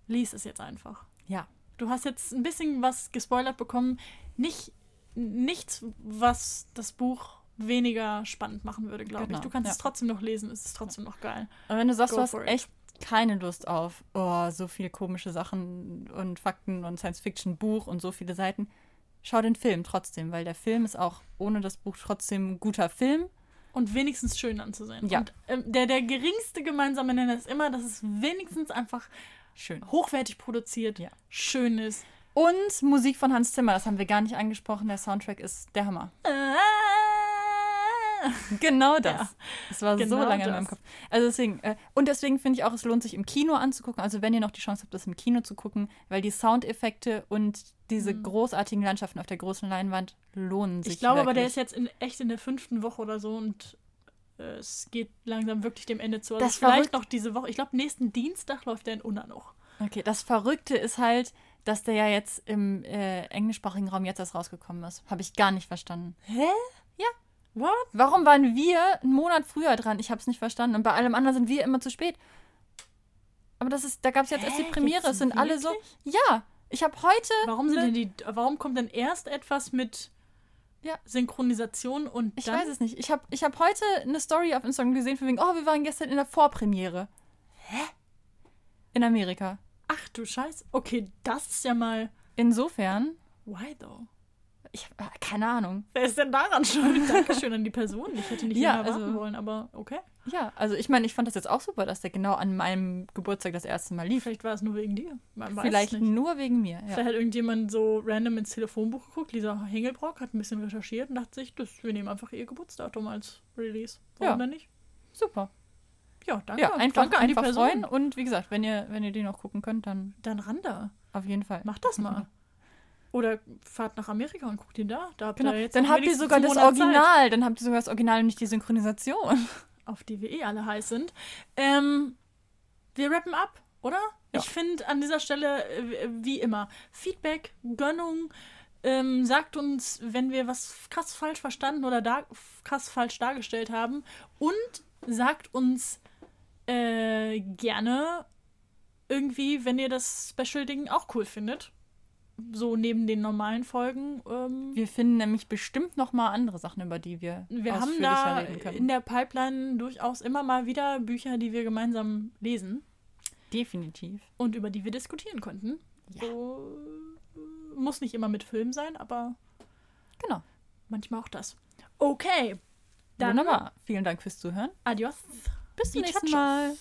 Lies es jetzt einfach. Ja. Du hast jetzt ein bisschen was gespoilert bekommen. Nichts, was das Buch weniger spannend machen würde, glaube ich. Du kannst es trotzdem noch lesen, es ist trotzdem noch geil. Und wenn du sagst, du hast echt keine Lust auf so viele komische Sachen und Fakten und Science-Fiction-Buch und so viele Seiten... Schau den Film trotzdem, weil der Film ist auch ohne das Buch trotzdem ein guter Film. Und wenigstens schön anzusehen. Ja. Und der geringste gemeinsame Nenner ist immer, dass es wenigstens einfach schön, hochwertig produziert, schön ist. Und Musik von Hans Zimmer, das haben wir gar nicht angesprochen. Der Soundtrack ist der Hammer. Genau das. Ja. Es war genau so lange in meinem Kopf. Also deswegen, und deswegen finde ich auch, es lohnt sich im Kino anzugucken. Also wenn ihr noch die Chance habt, das im Kino zu gucken, weil die Soundeffekte und diese großartigen Landschaften auf der großen Leinwand lohnen sich. Ich glaube wirklich. Aber der ist jetzt echt in der 5. Woche oder so und es geht langsam wirklich dem Ende zu. Also das vielleicht noch diese Woche. Ich glaube, nächsten Dienstag läuft der in Unna noch. Okay, das Verrückte ist halt, dass der ja jetzt im englischsprachigen Raum jetzt erst rausgekommen ist. Habe ich gar nicht verstanden. Hä? Ja. What? Warum waren wir einen Monat früher dran? Ich habe es nicht verstanden. Und bei allem anderen sind wir immer zu spät. Aber das ist, da gab es jetzt erst die Premiere. Es sind wirklich? Alle so. Ja, ich habe heute. Warum kommt denn erst etwas mit Synchronisation und dann? Ich weiß es nicht. Ich hab heute eine Story auf Instagram gesehen von wegen, oh, wir waren gestern in der Vorpremiere. Hä? In Amerika. Ach du Scheiße. Okay, das ist ja mal. Insofern. Why though? Ich habe keine Ahnung. Wer ist denn daran schuld? Dankeschön an die Person. Ich hätte nicht mehr erwarten wollen, aber okay. Ja, also ich meine, ich fand das jetzt auch super, dass der genau an meinem Geburtstag das erste Mal lief. Vielleicht war es nur wegen dir. Man vielleicht weiß nicht. Nur wegen mir. Ja. Vielleicht hat irgendjemand so random ins Telefonbuch geguckt. Lisa Hengelbrock hat ein bisschen recherchiert und dachte sich, wir nehmen einfach ihr Geburtsdatum als Release. Warum denn nicht? Super. Ja, danke. Ja, einfach an die Person. Freuen. Und wie gesagt, wenn ihr den noch gucken könnt, dann ran da. Auf jeden Fall. Macht das mal. Oder fahrt nach Amerika und guckt ihn da. Dann habt ihr sogar das Original. Zeit. Dann habt ihr sogar das Original und nicht die Synchronisation. Auf die wir alle heiß sind. Wir rappen ab, oder? Ja. Ich finde an dieser Stelle, wie immer, Feedback, Gönnung. Sagt uns, wenn wir was krass falsch verstanden oder krass falsch dargestellt haben. Und sagt uns gerne irgendwie, wenn ihr das Special-Ding auch cool findet. So neben den normalen Folgen. Wir finden nämlich bestimmt noch mal andere Sachen, über die wir haben da reden können. In der Pipeline durchaus immer mal wieder Bücher, die wir gemeinsam lesen. Definitiv. Und über die wir diskutieren konnten. Ja. So, muss nicht immer mit Film sein, aber genau. Manchmal auch das. Okay. Dann wunderbar. Vielen Dank fürs Zuhören. Adios. Bis zum nächsten Mal.